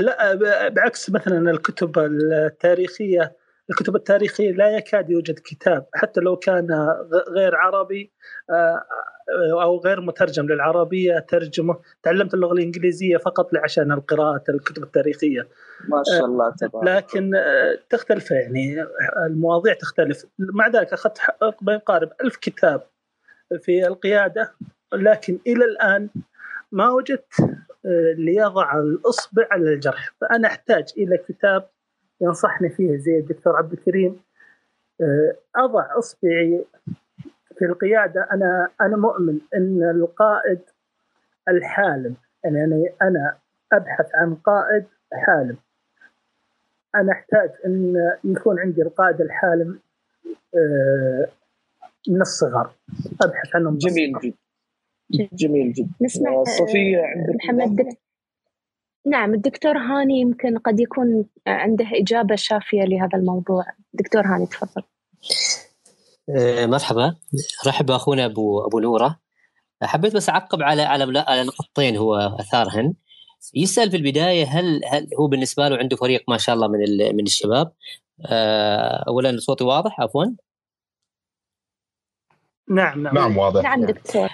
لا، بعكس مثلا الكتب التاريخية لا يكاد يوجد كتاب حتى لو كان غير عربي أو غير مترجم للعربية ترجمه. تعلمت اللغة الإنجليزية فقط عشان القراءة الكتب التاريخية. ما شاء الله تبارك. لكن تختلف، يعني المواضيع تختلف. مع ذلك أخذت ما يقارب 1000 كتاب في القيادة، لكن إلى الآن ما وجدت ليضع الإصبع على الجرح. فأنا أحتاج إلى كتاب ينصحني فيه زي الدكتور عبد الكريم، أضع إصبعي في القيادة. أنا مؤمن أن القائد الحالم، يعني أنا أبحث عن قائد حالم، أنا أحتاج أن يكون عندي القائد الحالم من الصغر، أبحث عنه. جميل جدا، جميل جدا. نسمع صفية عندك محمد. نعم، الدكتور هاني يمكن قد يكون عنده إجابة شافية لهذا الموضوع. دكتور هاني تفضل. مرحبا، رحب أخونا أبو نورة. حبيت بس أعقب على نقطتين هو أثارهن. يسأل في البداية هل هو بالنسبة له عنده فريق ما شاء الله من الشباب. أولا صوتي واضح؟ عفوا. نعم واضح. نعم دكتور.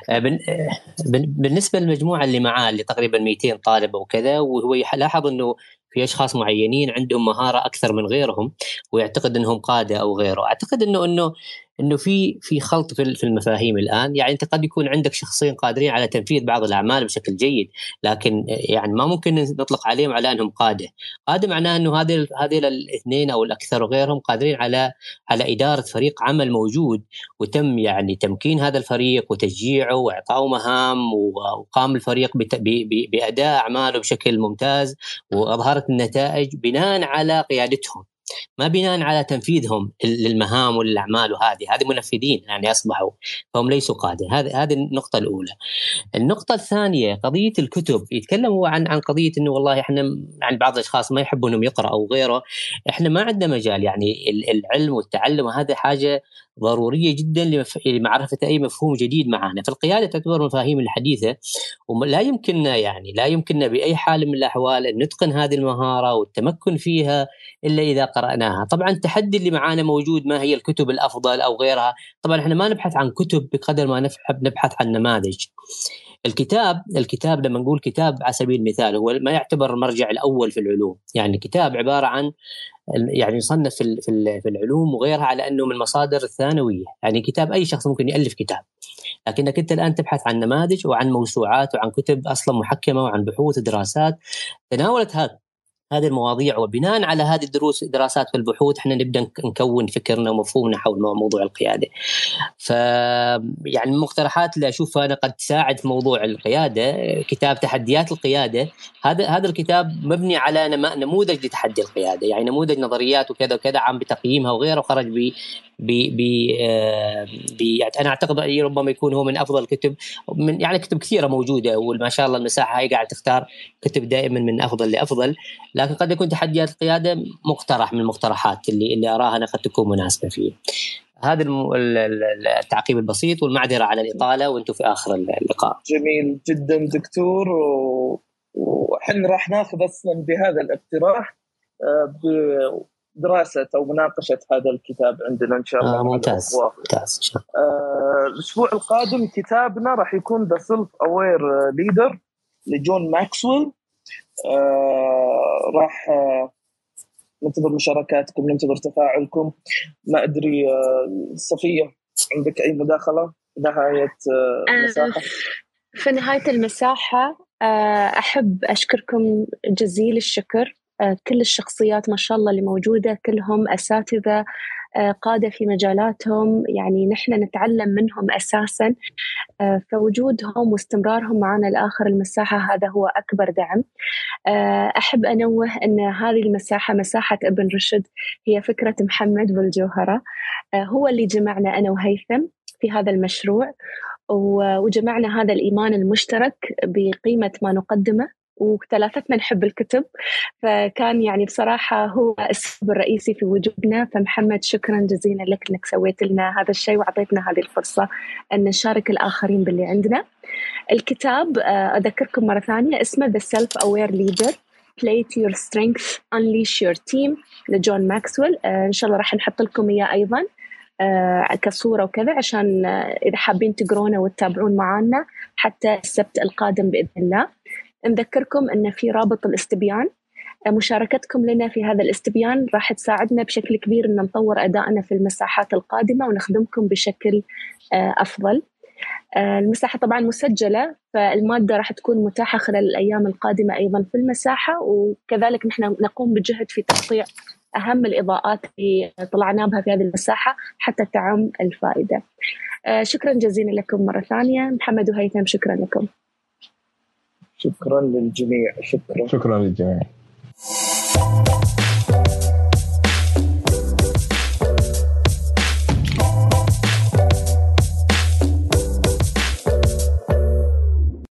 بالنسبة للمجموعة اللي معاه اللي تقريبا 200 طالب وكذا، وهو يلاحظ أنه في أشخاص معينين عندهم مهارة أكثر من غيرهم ويعتقد أنهم قادة أو غيره. أعتقد أنه في خلط في المفاهيم الآن. يعني أنت قد يكون عندك شخصين قادرين على تنفيذ بعض الأعمال بشكل جيد، لكن يعني ما ممكن نطلق عليهم على أنهم قادة. معناه أنه هذه الاثنين أو الأكثر وغيرهم قادرين على إدارة فريق عمل موجود، وتم يعني تمكين هذا الفريق وتشجيعه وإعطائه مهام، وقام الفريق بأداء أعماله بشكل ممتاز، وأظهرت النتائج بناء على قيادتهم، ما بناء على تنفيذهم للمهام والأعمال. وهذه منفذين، يعني أصبحوا فهم ليسوا قادة. هذه النقطة الأولى. النقطة الثانية قضية الكتب. يتكلموا عن قضية إنه والله إحنا عن بعض الأشخاص ما يحبون إنهم يقرأوا أو غيره. إحنا ما عندنا مجال، يعني العلم والتعلم هذا حاجة ضرورية جدا لمعرفة أي مفهوم جديد معنا. فالقيادة تعتبر مفاهيم الحديثة، ولا يمكننا يعني بأي حال من الأحوال أن نتقن هذه المهارة والتمكن فيها إلا إذا قرأناها. طبعا التحدي اللي معنا موجود، ما هي الكتب الأفضل أو غيرها. طبعا إحنا ما نبحث عن كتب بقدر ما نبحث عن نماذج. الكتاب لما نقول كتاب على سبيل المثال هو ما يعتبر المرجع الأول في العلوم. يعني الكتاب عبارة عن يعني يصنف في العلوم وغيرها على أنه من المصادر الثانوية. يعني كتاب أي شخص ممكن يألف كتاب، لكنك أنت الآن تبحث عن نماذج وعن موسوعات وعن كتب أصلا محكمة وعن بحوث دراسات تناولت هذه المواضيع، وبناء على هذه الدراسات والبحوث احنا نبدأ نكون فكرنا ومفهومنا حول موضوع القيادة. يعني المقترحات اللي أشوفها أنا قد تساعد في موضوع القيادة، كتاب تحديات القيادة. هذا الكتاب مبني على نموذج لتحدي القيادة، يعني نموذج نظريات وكذا وكذا عم بتقييمها وغيره، وخرج أنا أعتقد ربما يكون هو من أفضل الكتب، يعني كتب كثيرة موجودة وما شاء الله المساحة هي قاعد تختار كتب دائما من أفضل لأفضل، لكن قد يكون تحديات القيادة مقترح من المقترحات اللي أراها أنا قد تكون مناسبة فيه. هذا التعقيب البسيط، والمعذرة على الإطالة، وأنتم في آخر اللقاء. جميل جدا دكتور. وحن راح ناخذ أصلا بهذا الاقتراح دراسة أو مناقشة هذا الكتاب عندنا إن شاء الله. ممتاز إن شاء الله. الأسبوع القادم كتابنا راح يكون The Self-Aware Leader لجون ماكسويل. راح ننتظر مشاركاتكم، ننتظر تفاعلكم. ما أدري صفية عندك أي مداخلة نهاية المساحة؟ في نهاية المساحة أحب أشكركم جزيل الشكر، كل الشخصيات ما شاء الله اللي موجودة كلهم أساتذة قادة في مجالاتهم، يعني نحن نتعلم منهم أساساً، فوجودهم واستمرارهم معنا لآخر المساحة هذا هو أكبر دعم. أحب أنوه أن هذه المساحة مساحة ابن رشد، هي فكرة محمد بالجوهرة، هو اللي جمعنا أنا وهيثم في هذا المشروع، وجمعنا هذا الإيمان المشترك بقيمة ما نقدمه، وثلاثتنا نحب الكتب، فكان يعني بصراحة هو السبب الرئيسي في وجودنا. فمحمد شكرا جزيلا لك أنك سويت لنا هذا الشيء وعطيتنا هذه الفرصة أن نشارك الآخرين باللي عندنا. الكتاب أذكركم مرة ثانية اسمه The Self-Aware Leader Play to Your Strengths Unleash Your Team لجون ماكسويل. إن شاء الله راح نحط لكم إياه أيضا كصورة وكذا، عشان إذا حابين تقرونه وتتابعون معنا حتى السبت القادم بإذن الله. نذكركم أن في رابط الاستبيان، مشاركتكم لنا في هذا الاستبيان راح تساعدنا بشكل كبير أن نطور أدائنا في المساحات القادمة ونخدمكم بشكل أفضل. المساحة طبعا مسجلة، فالمادة راح تكون متاحة خلال الأيام القادمة أيضا في المساحة، وكذلك نحن نقوم بجهد في تقطيع أهم الإضاءات اللي طلعنا بها في هذه المساحة حتى تعم الفائدة. شكرا جزيلا لكم مرة ثانية محمد وهيثم، شكرا لكم. شكرا للجميع. شكرا للجميع.